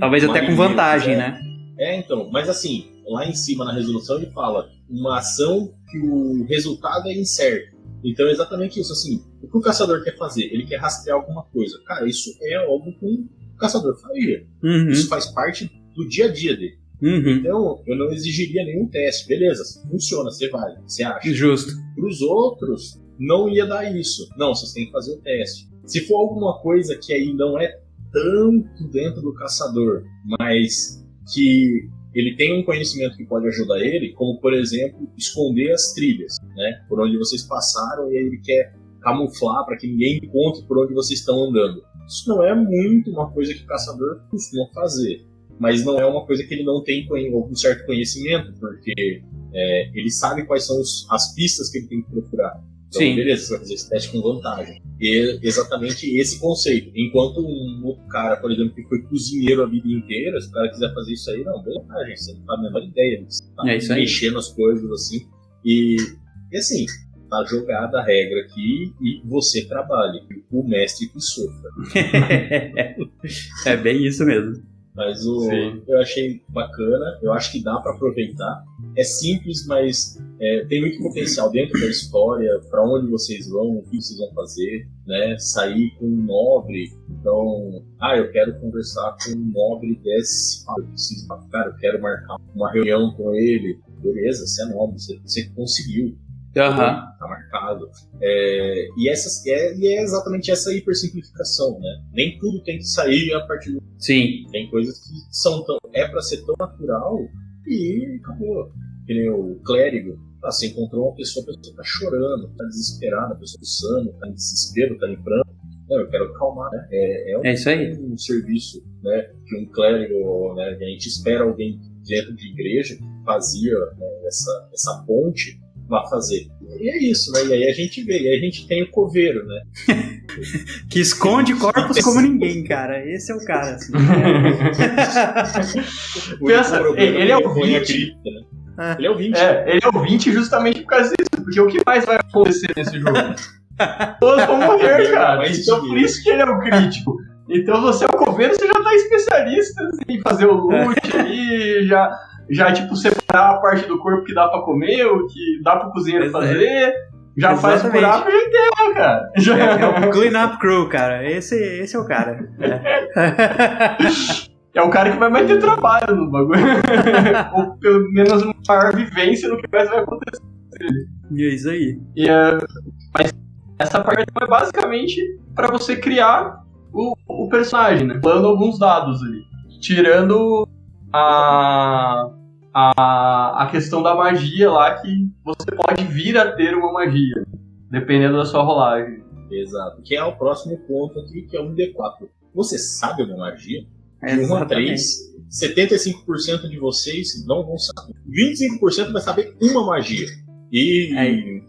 Talvez até com vantagem, né? Então, mas assim, lá em cima na resolução ele fala uma ação que o resultado é incerto. Então é exatamente isso, assim, o que o caçador quer fazer? Ele quer rastrear alguma coisa. Cara, isso é algo que o caçador faria. Uhum. Isso faz parte do dia a dia dele. Uhum. Então, eu não exigiria nenhum teste. Beleza, funciona, você vai, você acha. Justo. Para os outros, não ia dar isso. Não, vocês têm que fazer o teste. Se for alguma coisa que aí não é tanto dentro do caçador, mas que ele tem um conhecimento que pode ajudar ele, como, por exemplo, esconder as trilhas, né? Por onde vocês passaram, e aí ele quer camuflar para que ninguém encontre por onde vocês estão andando. Isso não é muito uma coisa que o caçador costuma fazer, mas não é uma coisa que ele não tem algum certo conhecimento, porque ele sabe quais são as pistas que ele tem que procurar. Então, sim, beleza, você vai fazer esse teste com vantagem. E exatamente esse conceito. Enquanto um outro cara, por exemplo, que foi cozinheiro a vida inteira, se o cara quiser fazer isso aí, não, vantagem, você não tá a menor ideia. Você tá mexendo as coisas assim. E assim, tá jogada a regra aqui e você trabalha. O mestre que sofra. É bem isso mesmo. Mas eu achei bacana, eu acho que dá para aproveitar. É simples, mas tem muito potencial dentro da história, para onde vocês vão, o que vocês vão fazer, né? Sair com um nobre, então, eu quero conversar com um nobre desse, eu preciso, cara, eu quero marcar uma reunião com ele, beleza, você é nobre, você conseguiu. Tá marcado. E é exatamente essa hipersimplificação, né? Nem tudo tem que sair a partir do... Sim. Tem coisas que são pra ser tão natural e acabou. Que nem o clérigo, você encontrou uma pessoa, a pessoa tá chorando, tá desesperada, a pessoa tá em desespero, tá em pranto. Não, eu quero acalmar, né? É isso aí. Um serviço, né, que um clérigo, né, que a gente espera alguém dentro de igreja fazia, né, essa ponte vá fazer. E é isso, né? E aí a gente vê, e aí a gente tem o coveiro, né? Que esconde corpos como ninguém, cara. Esse é o cara. Assim. Pensa, ele é o 20. Ele é o 20. Ele é o 20 justamente por causa disso. Porque o que mais vai acontecer nesse jogo? Todos vão morrer, cara. Então por isso que ele é o crítico. Então você é o coveiro, você já tá especialista em fazer o loot ali, já tipo, separar a parte do corpo que dá pra comer, ou que dá pro cozinheiro fazer, já Exatamente. Faz o buraco e já enterra, cara. É o clean up crew, cara. Esse é o cara. É o cara que vai mais ter trabalho no bagulho. Ou pelo menos uma maior vivência no que mais vai acontecer. E é isso aí. Mas essa parte é basicamente pra você criar o personagem, né? Falando alguns dados ali. Tirando a questão da magia lá, que você pode vir a ter uma magia, dependendo da sua rolagem. Exato, que é o próximo ponto aqui, que é um D4. Você sabe uma magia? De 1 a 3, 75% de vocês não vão saber. 25% vai saber uma magia. E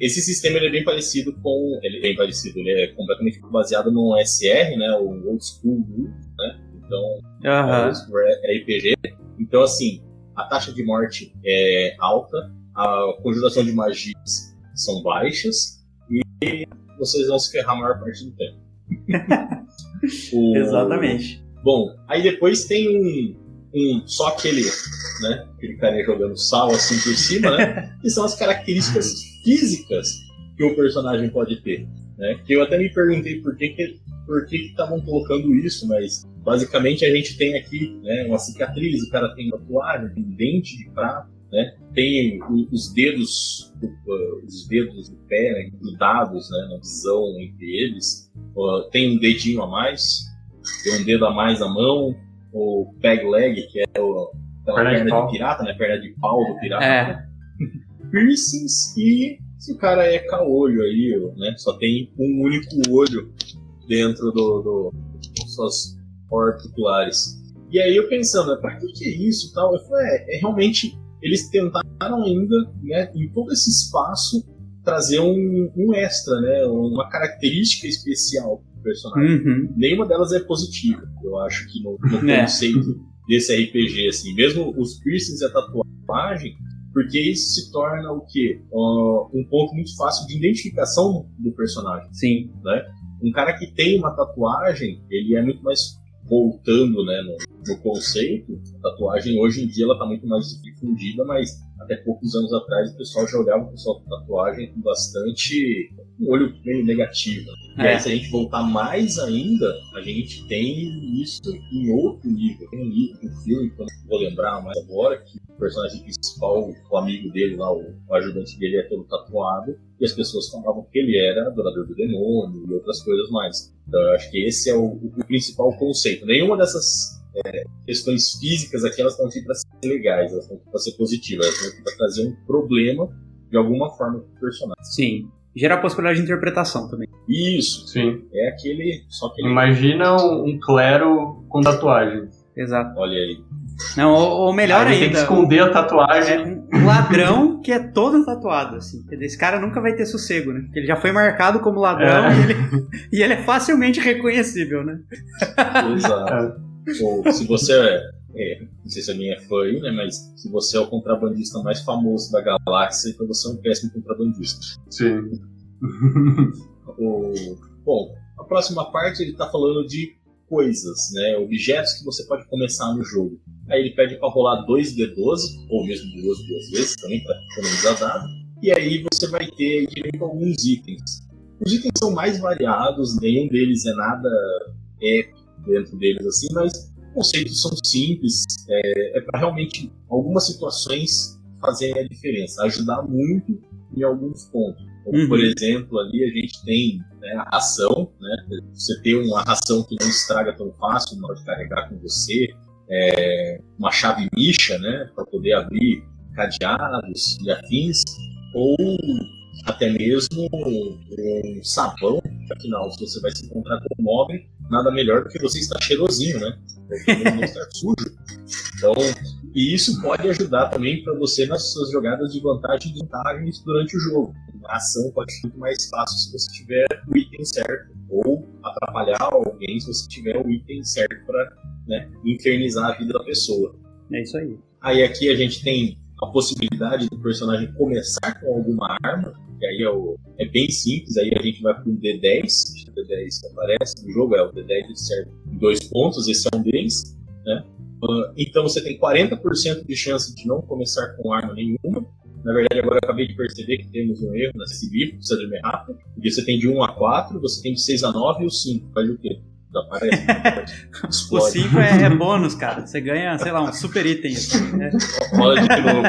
esse sistema ele é bem parecido com... Ele é bem parecido, ele é completamente baseado no SR, né? O Old School, né? Então, é RPG. Então, assim, a taxa de morte é alta, a conjuração de magias são baixas e vocês vão se ferrar a maior parte do tempo. Exatamente. Bom, aí depois tem só aquele, né? Aquele carinha jogando sal assim por cima, né? Que são as características físicas que o personagem pode ter, né? Que eu até me perguntei por que estavam colocando isso, mas... Basicamente, a gente tem aqui, né, uma cicatriz, o cara tem tatuagem, tem dente de prato, né, tem os dedos do pé, né, grudados, né, na visão entre eles, tem um dedinho a mais, tem um dedo a mais na mão, o peg leg, que é aquela perna de pirata, né, perna de pau do pirata, piercings, e se o cara é caolho aí, né, só tem um único olho dentro das suas particulares. E aí eu pensando, pra que é isso? Tal? Eu falei, realmente, eles tentaram ainda, né, em todo esse espaço, trazer um extra, né, uma característica especial pro personagem. Uhum. Nenhuma delas é positiva, eu acho que no conceito desse RPG, assim, mesmo os piercings e a tatuagem, porque isso se torna o quê? Um ponto muito fácil de identificação do personagem. Sim. Né? Um cara que tem uma tatuagem, ele é muito mais... Voltando, né, no conceito, a tatuagem hoje em dia ela está muito mais difundida, mas até poucos anos atrás o pessoal já olhava o pessoal com tatuagem com bastante um olho meio negativo. E aí, se a gente voltar mais ainda, a gente tem isso em outro nível. Tem um livro, um filme, que eu não vou lembrar mais agora, que o personagem principal, o amigo dele lá, o ajudante dele é todo tatuado, e as pessoas falavam que ele era adorador do demônio e outras coisas mais. Então eu acho que esse é o principal conceito. Nenhuma dessas questões físicas aqui, elas estão aqui para ser legais, elas estão aqui para ser positivas, elas estão aqui para trazer um problema de alguma forma para o personagem. Sim, gerar possibilidade de interpretação também. Isso, sim. É aquele... Só aquele... Imagina um clero com tatuagem. Exato. Olha aí. Não, ou melhor ainda, tem que esconder a tatuagem. Um ladrão que é todo tatuado, assim. Esse cara nunca vai ter sossego, né? Porque ele já foi marcado como ladrão e ele é facilmente reconhecível, né? Exato. Ou se você não sei se a minha é fã aí, né? Mas se você é o contrabandista mais famoso da galáxia, então você é um péssimo contrabandista. Sim. Bom, a próxima parte ele tá falando de coisas, né, objetos que você pode começar no jogo. Aí ele pede para rolar 2d12, ou mesmo 2 duas vezes também, para economizar dado. E aí você vai ter direito a alguns itens. Os itens são mais variados, nenhum deles é nada épico dentro deles, assim, mas os conceitos são simples, para realmente algumas situações fazerem a diferença, ajudar muito em alguns pontos. Como, por exemplo, ali a gente tem, né, a ração, né? Você ter uma ração que não estraga tão fácil, não pode carregar com você, uma chave micha, né, para poder abrir cadeados e afins, ou até mesmo um sabão, Afinal, se você vai se encontrar com um nobre, nada melhor do que você estar cheirosinho, né? Não estar sujo. Então, e isso pode ajudar também para você nas suas jogadas de vantagem e vantagens durante o jogo. A ação pode ser muito mais fácil se você tiver o item certo, ou atrapalhar alguém se você tiver o item certo para, né, infernizar a vida da pessoa. É isso aí. Aí aqui a gente tem a possibilidade do personagem começar com alguma arma, que aí é bem simples, aí a gente vai para um D10, o D10 que aparece no jogo, é o D10 que serve em 2 pontos, esse é um deles, né? Então você tem 40% de chance de não começar com arma nenhuma. Na verdade, agora eu acabei de perceber que temos um erro nesse livro, precisa de um errado, porque você tem de 1 a 4, você tem de 6 a 9 e o 5, faz o quê? Aparece, o 5 é bônus, cara. Você ganha, sei lá, um super item. Né? Roda de novo.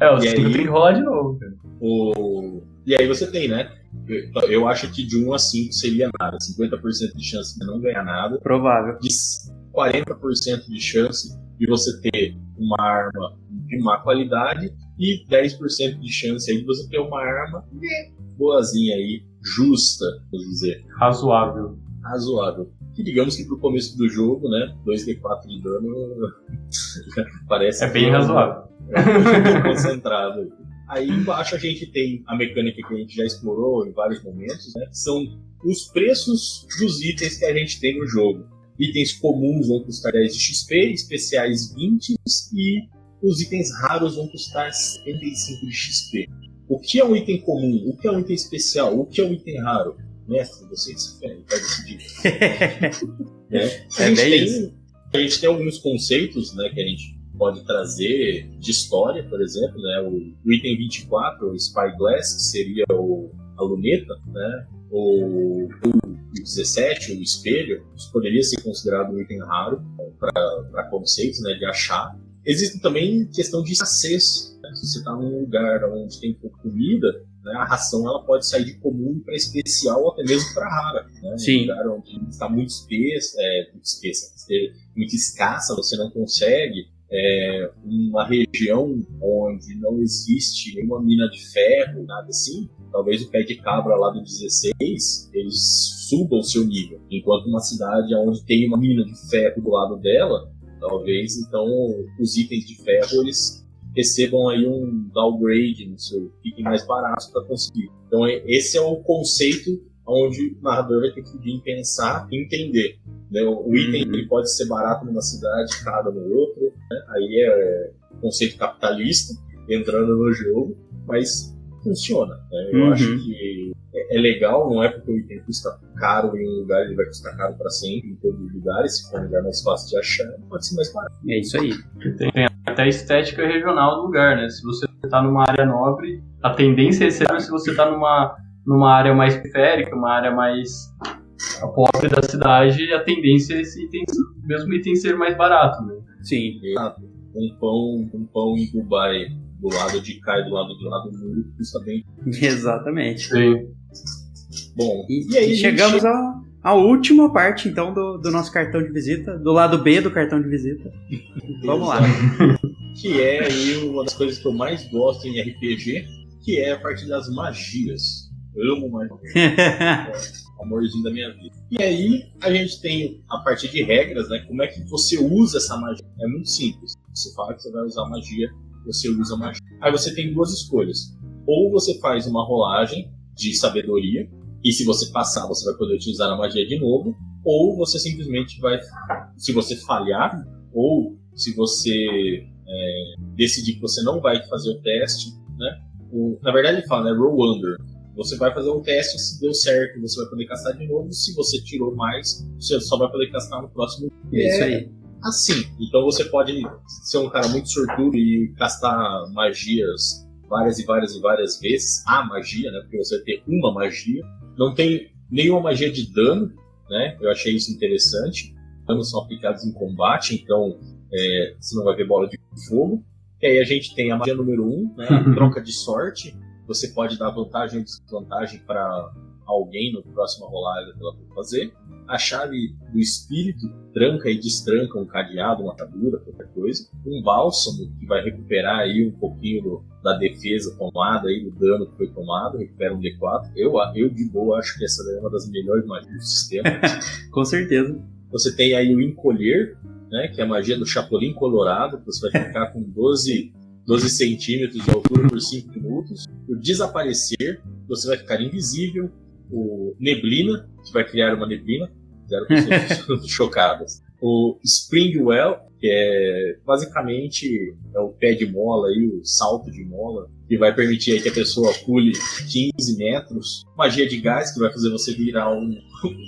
É, o 5 tem que rolar de novo. E aí você tem, né? Eu acho que de 1 a 5 seria nada. 50% de chance de não ganhar nada. Provável. De 40% de chance de você ter uma arma de má qualidade. E 10% de chance aí de você ter uma arma boazinha aí, justa, vou dizer. Razoável. Que digamos que pro começo do jogo, né? 2d4 de dano parece. É bem razoável. É concentrado. Aí embaixo a gente tem a mecânica que a gente já explorou em vários momentos, né? São os preços dos itens que a gente tem no jogo. Itens comuns vão custar 10 de XP, especiais 20 e os itens raros vão custar 75 de XP. O que é um item comum? O que é um item especial? O que é um item raro? Mestre, você se fere, vai decidir. A gente tem alguns conceitos, né, que a gente pode trazer de história, por exemplo, né, o item 24, o Spyglass, que seria a luneta, né, ou o 17, o espelho, isso poderia ser considerado um item raro para conceitos, né, de achar. Existe também questão de escassez, né? Se você está num lugar onde tem pouca comida, né, a ração ela pode sair de comum para especial ou até mesmo para rara, né? Sim. Um lugar onde está muito escassa, você não consegue, uma região onde não existe nenhuma mina de ferro, nada assim, talvez o pé de cabra lá do 16 eles subam o seu nível, enquanto uma cidade onde tem uma mina de ferro do lado dela, talvez então os itens de ferro eles recebam aí um downgrade no seu, fiquem mais baratos para conseguir. Então esse é o conceito onde o narrador vai ter que pensar e entender, né? O item ele pode ser barato numa cidade, caro no outro, né? Aí é conceito capitalista entrando no jogo, mas funciona, né? Eu acho que é legal, não é porque o item custa caro em um lugar, ele vai custar caro para sempre em todos os lugares. Se for um lugar mais fácil de achar, pode ser mais barato. É isso aí. Tem até a estética regional do lugar, né? Se você está numa área nobre, a tendência é ser se você está numa área mais periférica, uma área mais pobre da cidade, a tendência é esse item, mesmo item ser mais barato, né? Sim, exato. Um pão em Dubai do lado de cá e do lado do muro custa bem. Exatamente. Sim. Bom, e aí chegamos à última parte, então, do nosso cartão de visita, do lado B do cartão de visita. Vamos lá. Que é aí uma das coisas que eu mais gosto em RPG, que é a parte das magias. Eu amo magia. É o amorzinho da minha vida. E aí a gente tem a parte de regras, né? Como é que você usa essa magia? É muito simples. Você fala que você vai usar magia, você usa magia. Aí você tem 2 escolhas. Ou você faz uma rolagem de sabedoria, e se você passar, você vai poder utilizar a magia de novo, ou você simplesmente vai, se você falhar, ou se você decidir que você não vai fazer o teste, né? Na verdade ele fala, né, roll under. Você vai fazer um teste, se deu certo, você vai poder castar de novo, se você tirou mais, você só vai poder castar no próximo. É isso aí. Assim, então você pode ser um cara muito sortudo e castar magias várias vezes a magia, né? Porque você vai ter uma magia. Não tem nenhuma magia de dano, né? Eu achei isso interessante. Danos são aplicados em combate, então você não vai ver bola de fogo. E aí a gente tem a magia número 1, né? A troca de sorte. Você pode dar vantagem ou desvantagem para alguém na próxima rolagem que ela for fazer. A chave do espírito tranca e destranca um cadeado, uma atadura, qualquer coisa. Um bálsamo que vai recuperar aí um pouquinho da defesa tomada, aí, do dano que foi tomado, recupera um D4. Eu de boa, acho que essa é uma das melhores magias do sistema. Com certeza. Você tem aí o encolher, né, que é a magia do Chapolin Colorado, que você vai ficar com 12 centímetros de altura por 5 minutos. O desaparecer, você vai ficar invisível. O neblina, que vai criar uma neblina. 0% chocadas. O Springwell, que é basicamente o pé de mola, aí, o salto de mola, que vai permitir aí que a pessoa pule 15 metros. Magia de gás, que vai fazer você virar um...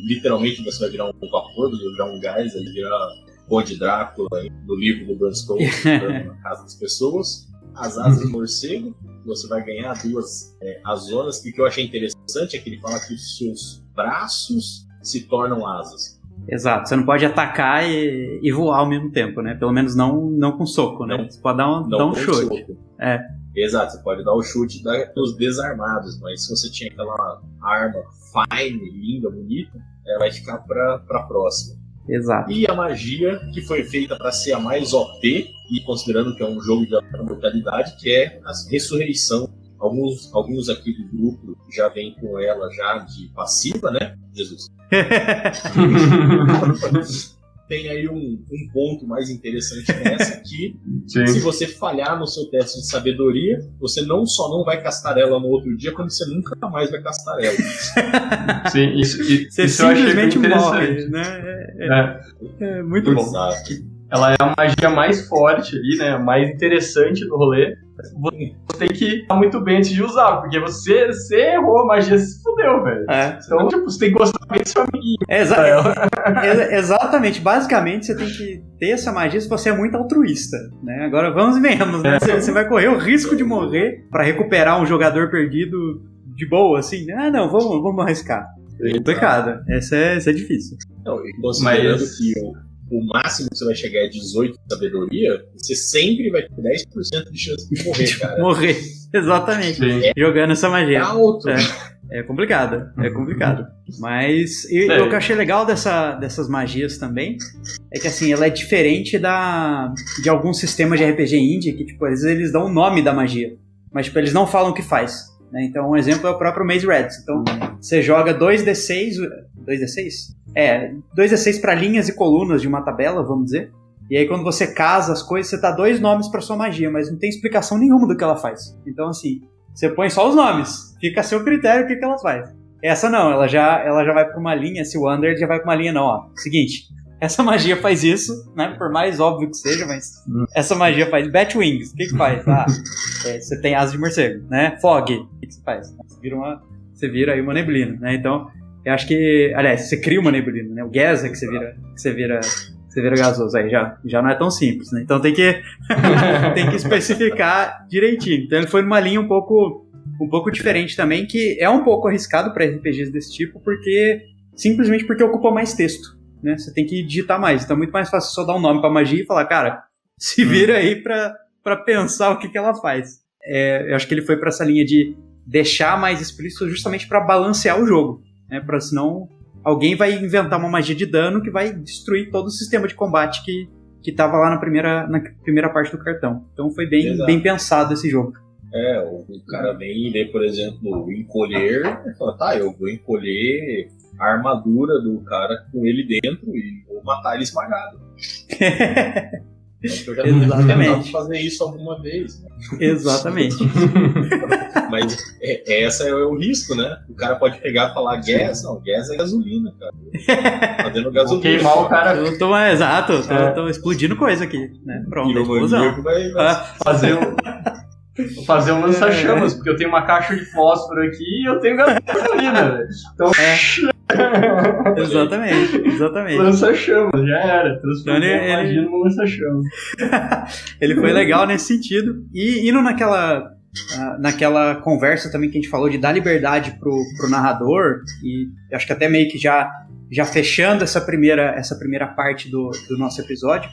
Literalmente, você vai virar um vapor, virar um gás, vai virar Conde Drácula, do livro do Bram Stoker, na casa das pessoas. As asas do morcego, você vai ganhar duas azonas, que eu achei interessante é que ele fala que os seus braços se tornam asas. Exato, você não pode atacar e voar ao mesmo tempo, né? Pelo menos não com soco, né? Não, você pode dar um chute. É. Exato, você pode dar o chute dos desarmados, mas se você tinha aquela arma fine, linda, bonita, vai ficar pra próxima. Exato. E a magia que foi feita para ser a mais OP, e considerando que é um jogo de alta mortalidade, que é a ressurreição. Alguns aqui do grupo já vêm com ela já de passiva, né? Jesus. Tem aí um ponto mais interessante nessa, que se você falhar no seu teste de sabedoria, você não só não vai castar ela no outro dia, como você nunca mais vai castar ela. Sim, isso simplesmente morre, né? É muito bom. Exato. Ela é a magia mais forte ali, né? Mais interessante do rolê. Você tem que estar muito bem antes de usar, porque você errou a magia, se fudeu, velho. É. Então, tipo, você tem que gostar bem do seu amiguinho. Exatamente. Basicamente, você tem que ter essa magia se você é muito altruísta, né? Agora, vamos e venhamos, né? Você vai correr o risco de morrer pra recuperar um jogador perdido de boa, assim. Ah, não, vamos arriscar. É complicado. Essa é difícil. Não, considerando que o máximo que você vai chegar é 18 de sabedoria, você sempre vai ter 10% de chance de morrer, cara. Morrer, exatamente. Jogando essa magia. Tá alto. É complicado, Mas o que eu achei legal dessas magias também é que, assim, ela é diferente de alguns sistemas de RPG indie que, tipo, às vezes eles dão o nome da magia, mas, tipo, eles não falam o que faz. Né? Então, um exemplo é o próprio Maze Rats. Então, você joga 2d6... 2d6? 2d6 para linhas e colunas de uma tabela, vamos dizer. E aí quando você casa as coisas, você dá 2 nomes para sua magia, mas não tem explicação nenhuma do que ela faz. Então, assim, você põe só os nomes, fica a seu critério o que ela faz. Essa não, ela já vai para uma linha, se o Wander já vai para uma linha, não, ó. Seguinte, essa magia faz isso, né? Por mais óbvio que seja, mas essa magia faz. Batwings, o que faz? Ah, você tem asa de morcego, né? Fog, o que você faz? Você vira aí uma neblina, né? Então, eu acho que... Aliás, você cria uma neblina, né? O gás é que você vira gasoso. Aí já não é tão simples, né? Então tem que especificar direitinho. Então ele foi numa linha um pouco diferente também, que é um pouco arriscado para RPGs desse tipo, simplesmente porque ocupa mais texto, né? Você tem que digitar mais. Então é muito mais fácil só dar um nome pra magia e falar, cara, se vira aí pra pensar o que ela faz. Eu acho que ele foi pra essa linha de deixar mais explícito justamente pra balancear o jogo. Né, pra senão alguém vai inventar uma magia de dano que vai destruir todo o sistema de combate que tava lá na primeira parte do cartão. Então foi bem pensado esse jogo. O cara vem e lê, por exemplo, encolher, e fala, tá, eu vou encolher a armadura do cara com ele dentro e vou matar ele esmagado. Eu já tentava fazer isso alguma vez. Né? Exatamente. Mas esse é o risco, né? O cara pode pegar e falar gas. Não, gas é gasolina, cara. Fazendo gasolina. Queimar o cara. Exato, tô explodindo coisa aqui. Né? Pronto, explosão. Vai fazer Vou fazer um lança-chamas, porque eu tenho uma caixa de fósforo aqui e eu tenho gasolina. Então... Exatamente. Lança-chamas, já era. Transformou a magia num lança-chamas. Ele foi legal nesse sentido. E indo naquela conversa também que a gente falou de dar liberdade pro narrador, e acho que até meio que já fechando essa primeira parte do nosso episódio,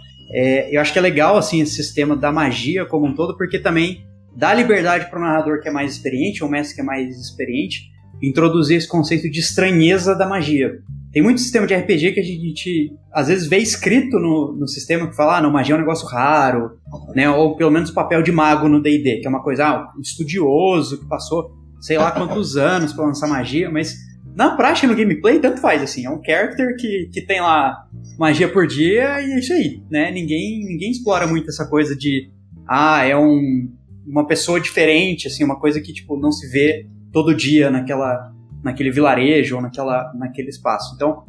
eu acho que é legal, assim, esse sistema da magia como um todo, porque também dá liberdade pro narrador que é mais experiente, ou mestre que é mais experiente, introduzir esse conceito de estranheza da magia. Tem muito sistema de RPG que a gente às vezes vê escrito no sistema que fala, ah, não, magia é um negócio raro, né? Ou pelo menos o papel de mago no D&D, que é uma coisa, um estudioso que passou sei lá quantos anos pra lançar magia, mas na prática, no gameplay, tanto faz, assim, é um character que tem lá magia por dia e é isso aí, né? Ninguém explora muito essa coisa de, é uma pessoa diferente, assim, uma coisa que, tipo, não se vê todo dia naquele vilarejo ou naquele espaço. Então,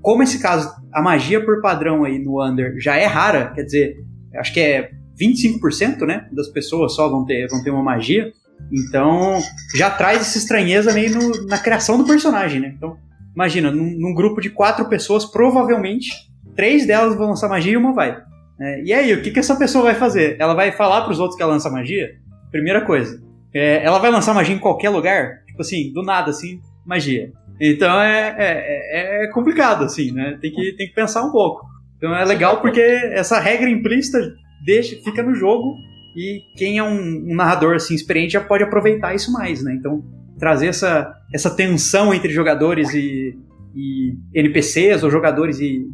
como esse caso, a magia por padrão aí no Wander já é rara, quer dizer, acho que é 25%, né, das pessoas só vão ter uma magia, então já traz essa estranheza meio na criação do personagem, né? Então, imagina, num grupo de 4 pessoas, provavelmente 3 delas vão lançar magia e uma vai. Né? E aí, o que essa pessoa vai fazer? Ela vai falar pros outros que ela lança magia? Primeira coisa, ela vai lançar magia em qualquer lugar? Tipo assim, do nada, assim, magia. Então é complicado, assim, né? Tem que pensar um pouco. Então é legal porque essa regra implícita fica no jogo e quem é um narrador, assim, experiente já pode aproveitar isso mais, né? Então trazer essa tensão entre jogadores e NPCs ou jogadores e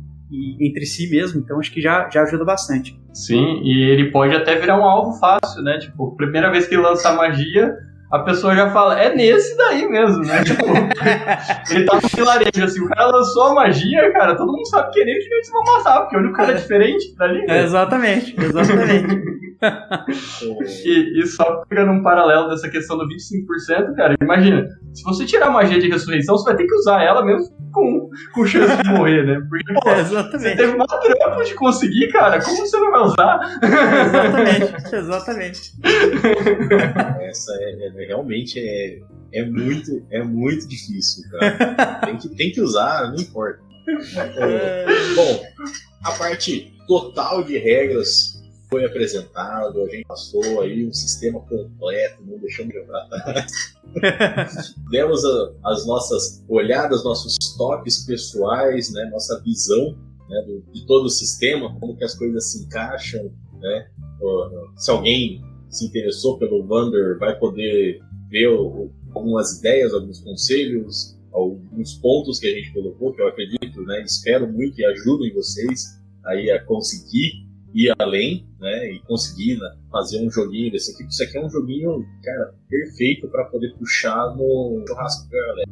entre si mesmo, então acho que já ajuda bastante. Sim, e ele pode até virar um alvo fácil, né? Tipo, primeira vez que lança magia, a pessoa já fala, é nesse daí mesmo, né? Tipo, ele tá no vilarejo, assim, o cara lançou a magia, cara, todo mundo sabe que nem que eles vão matar, porque olha, o cara é diferente dali, né? Exatamente. E só pegando um paralelo dessa questão do 25%, cara, imagina, se você tirar a magia de ressurreição, você vai ter que usar ela mesmo com chance de morrer, né? Porque, pô, você teve uma trampa de conseguir, cara, como você não vai usar? Exatamente. Essa realmente é muito difícil, cara. Tem que usar, não importa. Bom, a parte total de regras foi apresentado, a gente passou aí um sistema completo, não deixamos de pra trás. Demos as nossas olhadas, nossos toques pessoais, né, nossa visão, né, de todo o sistema, como que as coisas se encaixam, né? Se alguém se interessou pelo Wander, vai poder ver algumas ideias, alguns conselhos, alguns pontos que a gente colocou, que eu acredito, né, espero muito que ajudem vocês aí a conseguir ir além, né, e conseguir, né, fazer um joguinho desse aqui, porque isso aqui é um joguinho, cara, perfeito para poder puxar no churrasco da galera.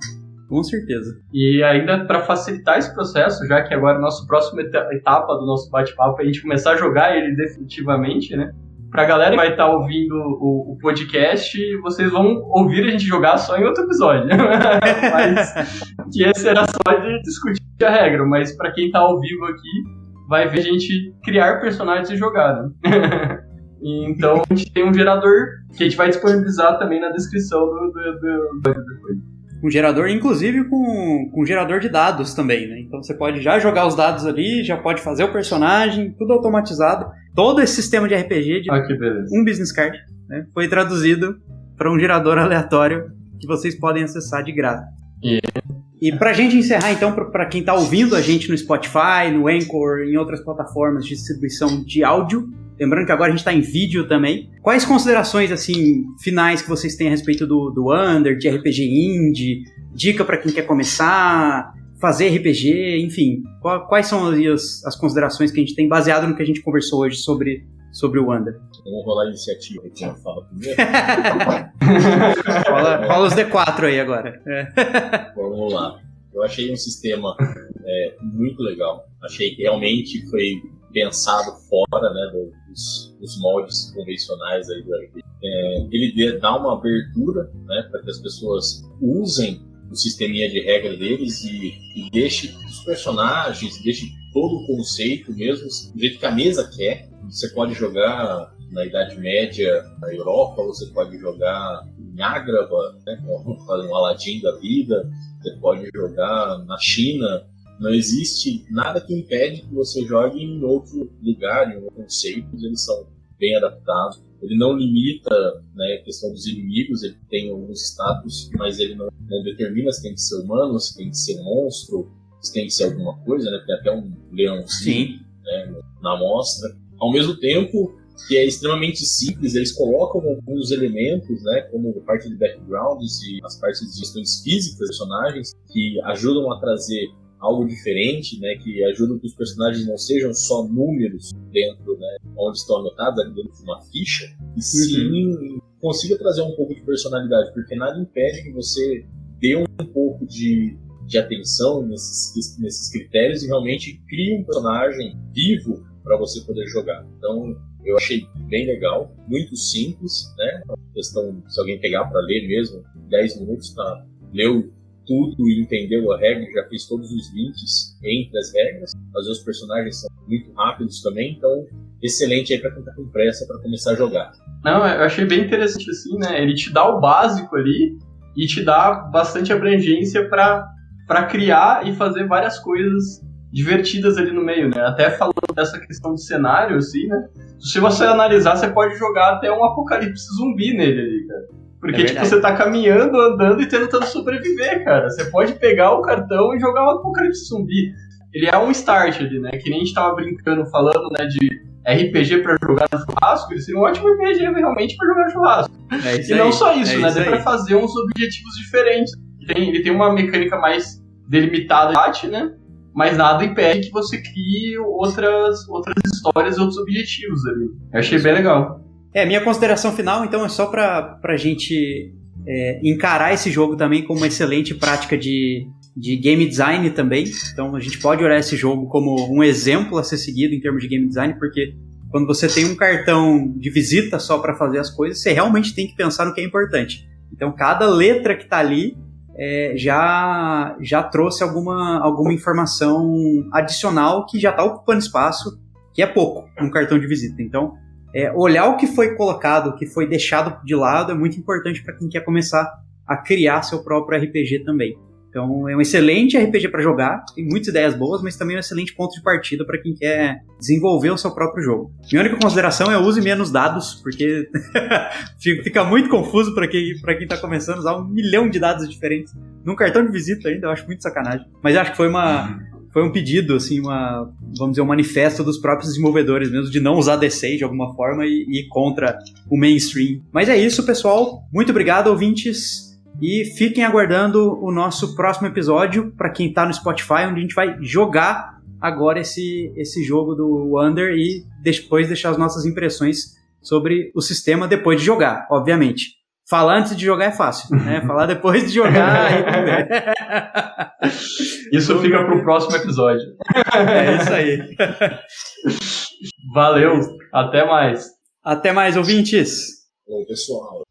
Uhum, com certeza. E ainda para facilitar esse processo, já que agora a nossa próxima etapa do nosso bate-papo é a gente começar a jogar ele definitivamente, né, pra galera que vai estar ouvindo o podcast, vocês vão ouvir a gente jogar só em outro episódio. Mas que esse era só de discutir a regra, mas para quem tá ao vivo aqui, vai ver a gente criar personagens e jogar, né? Então a gente tem um gerador que a gente vai disponibilizar também na descrição do um gerador, inclusive com gerador de dados também, né? Então você pode já jogar os dados ali, já pode fazer o personagem, tudo automatizado. Todo esse sistema de RPG de um business card, né, foi traduzido para um gerador aleatório que vocês podem acessar de graça. E pra gente encerrar, então, pra quem tá ouvindo a gente no Spotify, no Anchor, em outras plataformas de distribuição de áudio, lembrando que agora a gente tá em vídeo também, quais considerações, assim, finais que vocês têm a respeito do Wander, de RPG indie, dica pra quem quer começar, fazer RPG, enfim, quais são as considerações que a gente tem baseado no que a gente conversou hoje sobre o Wander? Vamos rolar a iniciativa, que eu falo primeiro. Rola os D4 aí agora. Vamos lá. Eu achei um sistema muito legal. Achei que realmente foi pensado fora, né, dos moldes convencionais aí do RPG. Ele dá uma abertura, né, para que as pessoas usem o sisteminha de regra deles e deixe os personagens, deixe todo o conceito mesmo, do jeito que a mesa quer. Você pode jogar na Idade Média na Europa, você pode jogar em Ágrava, né, fazer um Aladim da vida, você pode jogar na China. Não existe nada que impede que você jogue em outro lugar, em outro conceito, eles são bem adaptados. Ele não limita, né, a questão dos inimigos, ele tem alguns status, mas ele não determina se tem que ser humano, se tem que ser monstro, se tem que ser alguma coisa, né? Tem até um leãozinho, né, na amostra. Ao mesmo tempo, que é extremamente simples. Eles colocam alguns elementos, né, como parte de backgrounds e as partes de questões físicas dos personagens, que ajudam a trazer algo diferente, né, que ajudam que os personagens não sejam só números dentro, né, onde estão anotados, dentro de uma ficha, e sim consiga trazer um pouco de personalidade, porque nada impede que você dê um pouco de atenção nesses critérios e realmente crie um personagem vivo para você poder jogar. Então, eu achei bem legal, muito simples, né? A questão, se alguém pegar para ler mesmo, 10 minutos para ler tudo e entender a regra, já fez todos os links entre as regras. Mas os personagens são muito rápidos também, então excelente aí para quem tá com pressa para começar a jogar. Não, eu achei bem interessante assim, né? Ele te dá o básico ali e te dá bastante abrangência para criar e fazer várias coisas divertidas ali no meio, né? Até falando dessa questão do cenário, assim, né? Se você analisar, você pode jogar até um apocalipse zumbi nele ali, cara. Porque, você tá caminhando, andando e tentando sobreviver, cara. Você pode pegar o cartão e jogar um apocalipse zumbi. Ele é um start ali, né? Que nem a gente tava brincando, falando, né, de RPG pra jogar no churrasco. Ele seria um ótimo RPG realmente pra jogar no churrasco. E não só isso, né? Dá pra fazer uns objetivos diferentes. Ele tem uma mecânica mais delimitada de combate, né? Mas nada impede que você crie outras histórias, outros objetivos ali. Eu achei bem legal. Minha consideração final, então, é só pra gente encarar esse jogo também como uma excelente prática de game design também. Então, a gente pode olhar esse jogo como um exemplo a ser seguido em termos de game design, porque quando você tem um cartão de visita só para fazer as coisas, você realmente tem que pensar no que é importante. Então, cada letra que tá ali já trouxe alguma informação adicional que já está ocupando espaço, que é pouco, num cartão de visita. Então, olhar o que foi colocado, o que foi deixado de lado, é muito importante para quem quer começar a criar seu próprio RPG também. Então, é um excelente RPG para jogar, tem muitas ideias boas, mas também é um excelente ponto de partida para quem quer desenvolver o seu próprio jogo. Minha única consideração é use menos dados, porque fica muito confuso para quem está começando a usar 1 milhão de dados diferentes num cartão de visita ainda, eu acho muito sacanagem. Mas acho que foi um pedido, assim, vamos dizer, um manifesto dos próprios desenvolvedores mesmo, de não usar D6 de alguma forma e ir contra o mainstream. Mas é isso, pessoal. Muito obrigado, ouvintes. E fiquem aguardando o nosso próximo episódio, para quem tá no Spotify, onde a gente vai jogar agora esse jogo do Wander e depois deixar as nossas impressões sobre o sistema depois de jogar, obviamente. Falar antes de jogar é fácil, né? Falar depois de jogar... Isso fica pro próximo episódio. É isso aí. Valeu, até mais. Até mais, ouvintes. Bom, pessoal.